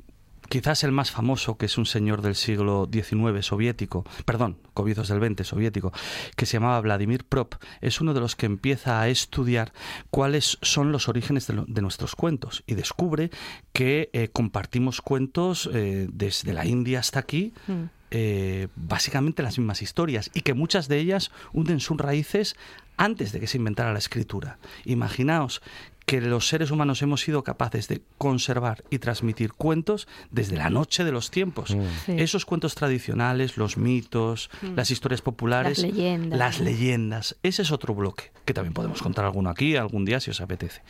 Quizás el más famoso, que es un señor del siglo diecinueve soviético, perdón, comienzos del veinte soviético, que se llamaba Vladimir Propp, es uno de los que empieza a estudiar cuáles son los orígenes de, lo, de nuestros cuentos y descubre que eh, compartimos cuentos eh, desde la India hasta aquí, mm. eh, básicamente las mismas historias y que muchas de ellas hunden sus raíces antes de que se inventara la escritura. Imaginaos que los seres humanos hemos sido capaces de conservar y transmitir cuentos desde la noche de los tiempos. Mm. Sí. Esos cuentos tradicionales, los mitos, mm. las historias populares, las leyendas. las leyendas. Ese es otro bloque, que también podemos contar alguno aquí, algún día, si os apetece.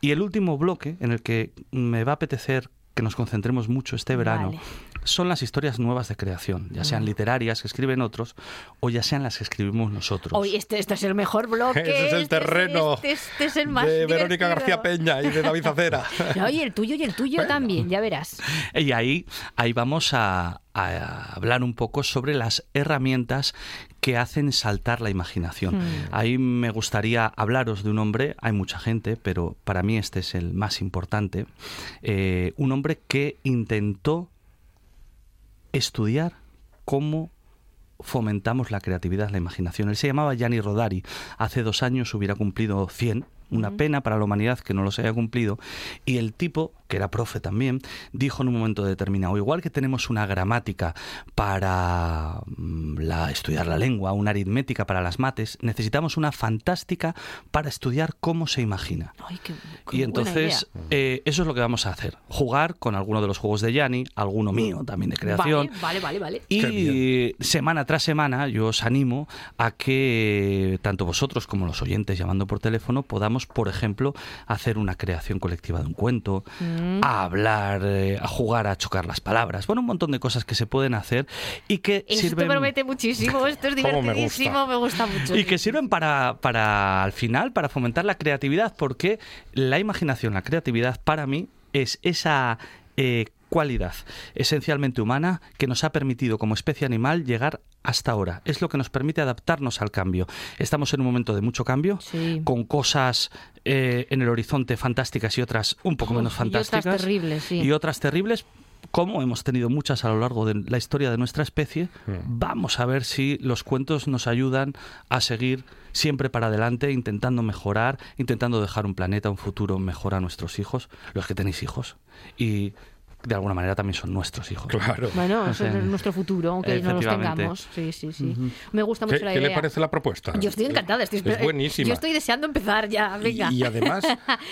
Y el último bloque, en el que me va a apetecer que nos concentremos mucho este verano, vale. son las historias nuevas de creación, ya sean literarias que escriben otros o ya sean las que escribimos nosotros. Hoy este, este es el mejor bloque. Ese es el este terreno este, este, este es el más de Verónica divertido. García Peña y de David Acera. No, y el tuyo y el tuyo bueno. también, ya verás. Y ahí, ahí vamos a, a hablar un poco sobre las herramientas que hacen saltar la imaginación. Mm. Ahí me gustaría hablaros de un hombre, hay mucha gente, pero para mí este es el más importante, eh, un hombre que intentó estudiar cómo fomentamos la creatividad, la imaginación. Él se llamaba Gianni Rodari. Hace dos años hubiera cumplido cien. Una mm. pena para la humanidad que no los haya cumplido. Y el tipo, que era profe también, dijo en un momento determinado, igual que tenemos una gramática para la, estudiar la lengua, una aritmética para las mates, necesitamos una fantástica para estudiar cómo se imagina. Ay, qué, qué y entonces, eh, eso es lo que vamos a hacer. Jugar con alguno de los juegos de Gianni, alguno mío también de creación. Vale, vale, vale. vale. Y semana tras semana yo os animo a que tanto vosotros como los oyentes llamando por teléfono podamos, por ejemplo, hacer una creación colectiva de un cuento, mm. a hablar, eh, a jugar, a chocar las palabras. Bueno, un montón de cosas que se pueden hacer y que esto sirven... promete muchísimo, esto es divertidísimo, me gusta. me gusta mucho. Y que sirven para, para, al final, para fomentar la creatividad, porque la imaginación, la creatividad, para mí, es esa... Eh, cualidad esencialmente humana que nos ha permitido como especie animal llegar hasta ahora. Es lo que nos permite adaptarnos al cambio. Estamos en un momento de mucho cambio, sí, con cosas eh, en el horizonte fantásticas y otras un poco menos fantásticas. Y otras terribles, sí. Y otras terribles, como hemos tenido muchas a lo largo de la historia de nuestra especie. Vamos a ver si los cuentos nos ayudan a seguir siempre para adelante, intentando mejorar, intentando dejar un planeta, un futuro mejor a nuestros hijos, los que tenéis hijos, y de alguna manera también son nuestros hijos. Claro. Bueno, eso es nuestro futuro, aunque no los tengamos. Sí, sí, sí. Uh-huh. Me gusta mucho la idea. ¿Qué le parece la propuesta? Yo estoy encantada. Estoy es buenísima. Yo estoy deseando empezar ya. Venga. Y, y además,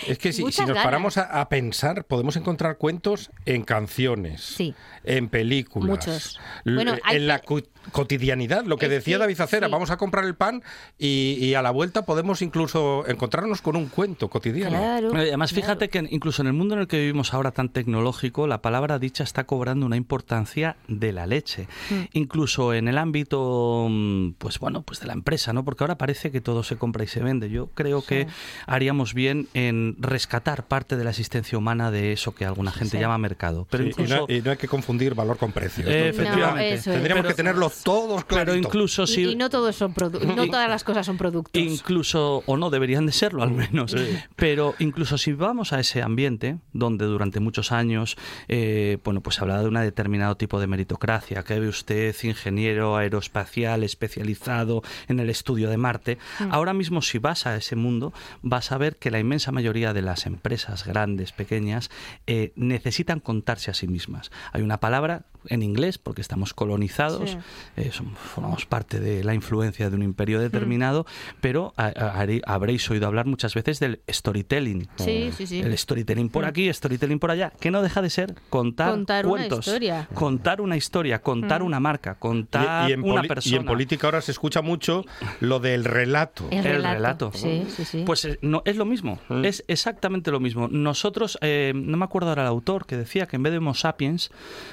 es que si, si nos ganas. paramos a, a pensar, podemos encontrar cuentos en canciones, sí, en películas, muchos. L- bueno, hay... en la cu- cotidianidad. Lo que es, decía sí, David Acera, sí, vamos a comprar el pan y, y a la vuelta podemos incluso encontrarnos con un cuento cotidiano. Claro, bueno, además, claro, fíjate que incluso en el mundo en el que vivimos ahora tan tecnológico, la palabra dicha está cobrando una importancia de la leche, mm. incluso en el ámbito, pues bueno, pues de la empresa, ¿no? Porque ahora parece que todo se compra y se vende. Yo creo sí. que haríamos bien en rescatar parte de la existencia humana de eso que alguna gente sí. llama mercado. Pero sí, incluso... y, no, y no hay que confundir valor con precio. Eh, efectivamente, no, es. tendríamos pero, que tenerlo todos claro. Pero incluso si... y, y no todos son produ- no todas las cosas son productos. Incluso o no deberían de serlo al menos. Sí. Pero incluso si vamos a ese ambiente donde durante muchos años Eh, bueno, pues hablaba de un determinado tipo de meritocracia, que ve usted ingeniero aeroespacial especializado en el estudio de Marte. Sí. Ahora mismo, si vas a ese mundo, vas a ver que la inmensa mayoría de las empresas grandes, pequeñas, eh, necesitan contarse a sí mismas. Hay una palabra en inglés, porque estamos colonizados, sí. eh, somos, formamos parte de la influencia de un imperio determinado, sí. pero a, a, habréis oído hablar muchas veces del storytelling. Sí, sí, sí. El storytelling por aquí, storytelling por allá, que no deja de ser Contar, contar cuentos, una historia. contar una historia, contar mm. una marca, contar y, y una poli- persona. Y en política ahora se escucha mucho lo del relato. El relato. El relato. Sí, sí, sí. Pues no, es lo mismo, mm. es exactamente lo mismo. Nosotros, eh, no me acuerdo ahora el autor, que decía que en vez de Homo sapiens,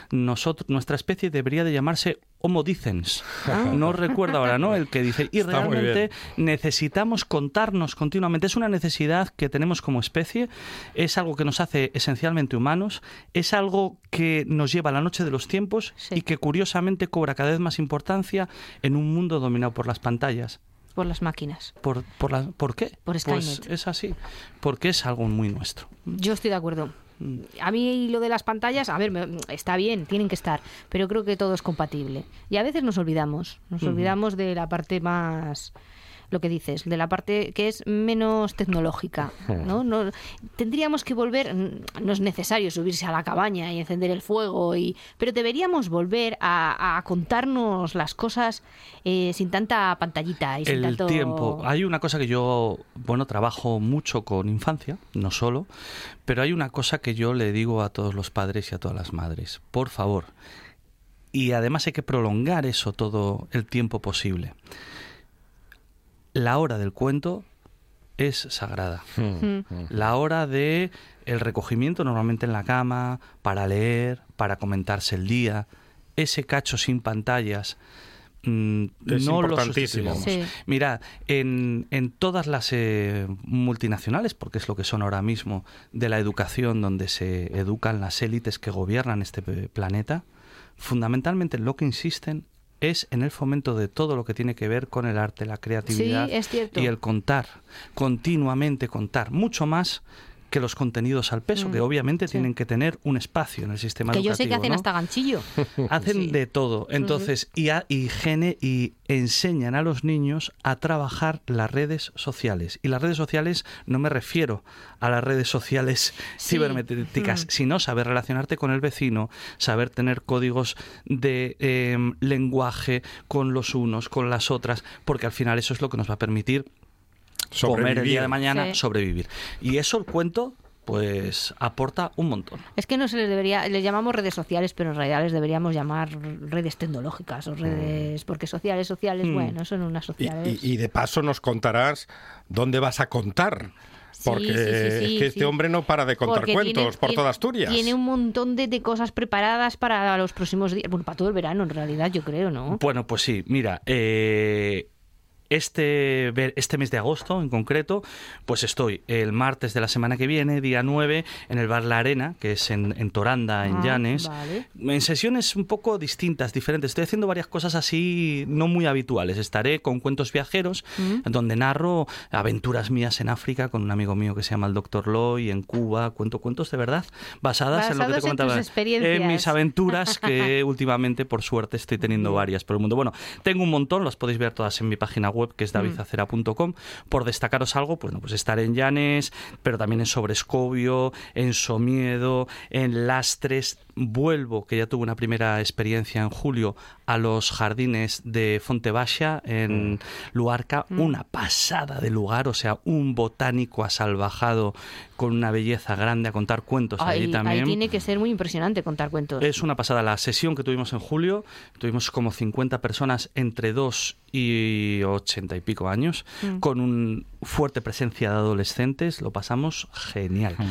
nosotros, nuestra especie debería de llamarse Homo dicens. Ah. No recuerdo ahora, ¿no? El que dice. Y está realmente necesitamos contarnos continuamente. Es una necesidad que tenemos como especie, es algo que nos hace esencialmente humanos, es algo que nos lleva a la noche de los tiempos sí. y que curiosamente cobra cada vez más importancia en un mundo dominado por las pantallas. Por las máquinas. ¿Por, por, la, ¿por qué? Por Skynet. Pues es así, porque es algo muy nuestro. Yo estoy de acuerdo. A mí lo de las pantallas, a ver, me, está bien, tienen que estar, pero creo que todo es compatible. Y a veces nos olvidamos, nos uh-huh. olvidamos de la parte más, lo que dices, de la parte que es menos tecnológica, ¿no? No tendríamos que volver, no es necesario subirse a la cabaña y encender el fuego, y, pero deberíamos volver a, a contarnos las cosas eh, sin tanta pantallita y sin el tanto... tiempo. Hay una cosa que yo, bueno, trabajo mucho con infancia, no solo, pero hay una cosa que yo le digo a todos los padres y a todas las madres. Por favor, y además hay que prolongar eso todo el tiempo posible. La hora del cuento es sagrada. Mm. La hora de el recogimiento, normalmente en la cama, para leer, para comentarse el día, ese cacho sin pantallas... Es no importantísimo. Lo sí. Mirad, en, en todas las eh, multinacionales, porque es lo que son ahora mismo, de la educación, donde se educan las élites que gobiernan este planeta, fundamentalmente lo que insisten es en el fomento de todo lo que tiene que ver con el arte, la creatividad sí, y el contar, continuamente contar, mucho más que los contenidos al peso, mm. que obviamente sí. tienen que tener un espacio en el sistema que educativo. Que yo sé que hacen ¿no? hasta ganchillo. Hacen sí. de todo. Entonces, uh-huh. y, a, y, gene, y enseñan a los niños a trabajar las redes sociales. Y las redes sociales, no me refiero a las redes sociales sí. cibernéticas, mm. sino saber relacionarte con el vecino, saber tener códigos de eh, lenguaje con los unos, con las otras, porque al final eso es lo que nos va a permitir sobrevivir. Comer el día de mañana, sí. sobrevivir. Y eso el cuento, pues, aporta un montón. Es que no se les debería... Les llamamos redes sociales, pero en realidad les deberíamos llamar redes tecnológicas o redes... Mm. Porque sociales, sociales, mm. bueno, son unas sociales... Y, y, y de paso nos contarás dónde vas a contar. Porque sí, sí, sí, sí, es que este sí. hombre no para de contar porque cuentos tiene, por toda Asturias. Tiene un montón de, de cosas preparadas para los próximos días. Bueno, para todo el verano, en realidad, yo creo, ¿no? Bueno, pues sí, mira... Eh... Este, este mes de agosto, en concreto, pues estoy el martes de la semana que viene, día nueve, en el Bar La Arena, que es en, en Toranda, en ah, Llanes. Vale. En sesiones un poco distintas, diferentes. Estoy haciendo varias cosas así no muy habituales. Estaré con Cuentos Viajeros, ¿Mm? donde narro aventuras mías en África con un amigo mío que se llama el doctor Loy, en Cuba. Cuento cuentos de verdad, basadas Basados en lo que te comentaba. En tus experiencias. En mis aventuras, que últimamente, por suerte, estoy teniendo varias por el mundo. Bueno, tengo un montón, las podéis ver todas en mi página web. web que es davizacera punto com. Por destacaros algo, pues, no, pues estar en Llanes, pero también en Sobrescobio, en Somiedo, en Lastres. Vuelvo, que ya tuve una primera experiencia en julio, a los jardines de Fontebasia en mm. Luarca, mm. una pasada de lugar, o sea, un botánico asalvajado con una belleza grande a contar cuentos. Ay, allí también. Ahí tiene que ser muy impresionante contar cuentos. Es una pasada. La sesión que tuvimos en julio, tuvimos como cincuenta personas entre dos y ochenta y pico años, mm. con una fuerte presencia de adolescentes, lo pasamos genial. Mm.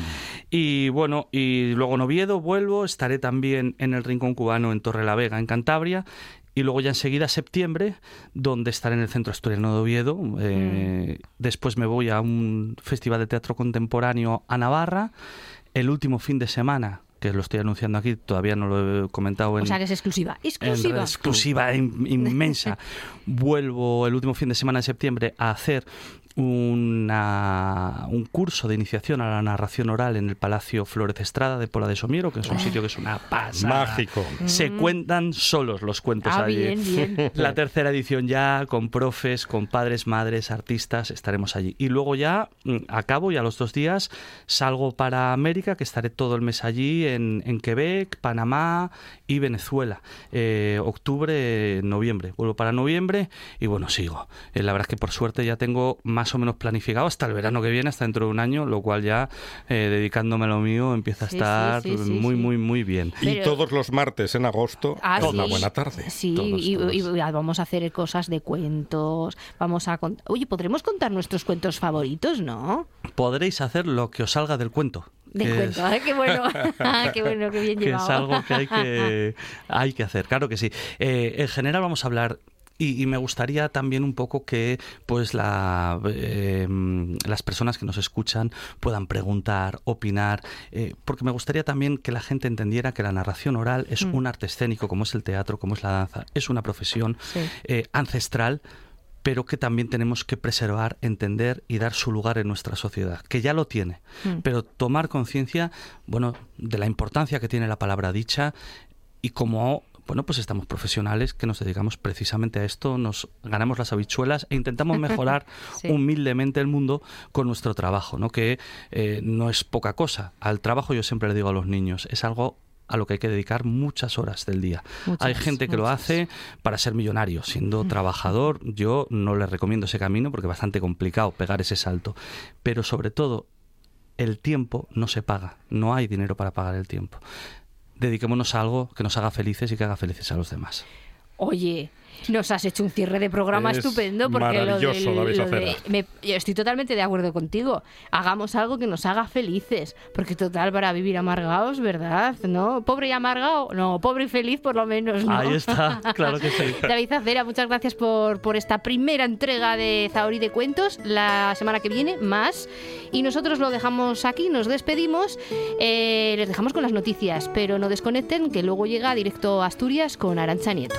Y bueno, y luego en Oviedo vuelvo, estaré también en el Rincón Cubano, en Torrelavega, en Cantabria, y luego ya enseguida septiembre, donde estaré en el Centro Asturiano de Oviedo. Eh, mm. Después me voy a un festival de teatro contemporáneo a Navarra, el último fin de semana, que lo estoy anunciando aquí, todavía no lo he comentado. O en, sea, que es exclusiva. Exclusiva. Exclusiva, in, inmensa. Vuelvo el último fin de semana de septiembre a hacer una, un curso de iniciación a la narración oral en el Palacio Flores Estrada de Pola de Somiedo, que es un sitio que es una pasada. Mágico. Se cuentan solos los cuentos ah, allí. Bien, bien. La tercera edición ya, con profes, con padres, madres, artistas, estaremos allí. Y luego ya, acabo, y a los dos días, salgo para América, que estaré todo el mes allí, En, en Quebec, Panamá y Venezuela. Eh, octubre, noviembre. Vuelvo para noviembre y bueno, sigo. Eh, la verdad es que por suerte ya tengo más o menos planificado hasta el verano que viene, hasta dentro de un año, lo cual ya eh, dedicándome a lo mío empieza a sí, estar sí, sí, sí, muy, sí. muy, muy bien. Y Pero... todos los martes en agosto, ah, toda sí, buena tarde. Sí, todos, y, todos. Y vamos a hacer cosas de cuentos, vamos a... Cont- Oye, ¿podremos contar nuestros cuentos favoritos, no? Podréis hacer lo que os salga del cuento. Del cuento, es... ¿eh? Qué bueno, qué bueno, qué bien que llevado. Es algo que hay que, hay que hacer, claro que sí. Eh, en general vamos a hablar... Y, y me gustaría también un poco que pues la, eh, las personas que nos escuchan puedan preguntar, opinar, eh, porque me gustaría también que la gente entendiera que la narración oral es mm. un arte escénico, como es el teatro, como es la danza, es una profesión sí. eh, ancestral, pero que también tenemos que preservar, entender y dar su lugar en nuestra sociedad, que ya lo tiene, mm. pero tomar conciencia, bueno, de la importancia que tiene la palabra dicha y cómo... Bueno, pues estamos profesionales que nos dedicamos precisamente a esto, nos ganamos las habichuelas e intentamos mejorar sí. humildemente el mundo con nuestro trabajo, ¿no? Que eh, no es poca cosa. Al trabajo, yo siempre le digo a los niños, es algo a lo que hay que dedicar muchas horas del día. Muchas, hay gente que muchas. Lo hace para ser millonario, siendo mm. trabajador. Yo no les recomiendo ese camino porque es bastante complicado pegar ese salto. Pero sobre todo, el tiempo no se paga, no hay dinero para pagar el tiempo. Dediquémonos a algo que nos haga felices y que haga felices a los demás. Oye, nos has hecho un cierre de programa es estupendo, porque lo del, lo de, me, yo estoy totalmente de acuerdo contigo. Hagamos algo que nos haga felices, porque total, para vivir amargados, ¿verdad? ¿No? Pobre y amargado, no, pobre y feliz por lo menos, ¿no? Ahí está, claro que sí. David Acera, muchas gracias por, por esta primera entrega de Zahorí de Cuentos. La semana que viene, más. Y nosotros lo dejamos aquí, nos despedimos, eh, les dejamos con las noticias, pero no desconecten, que luego llega Directo Asturias con Arantxa Nieto.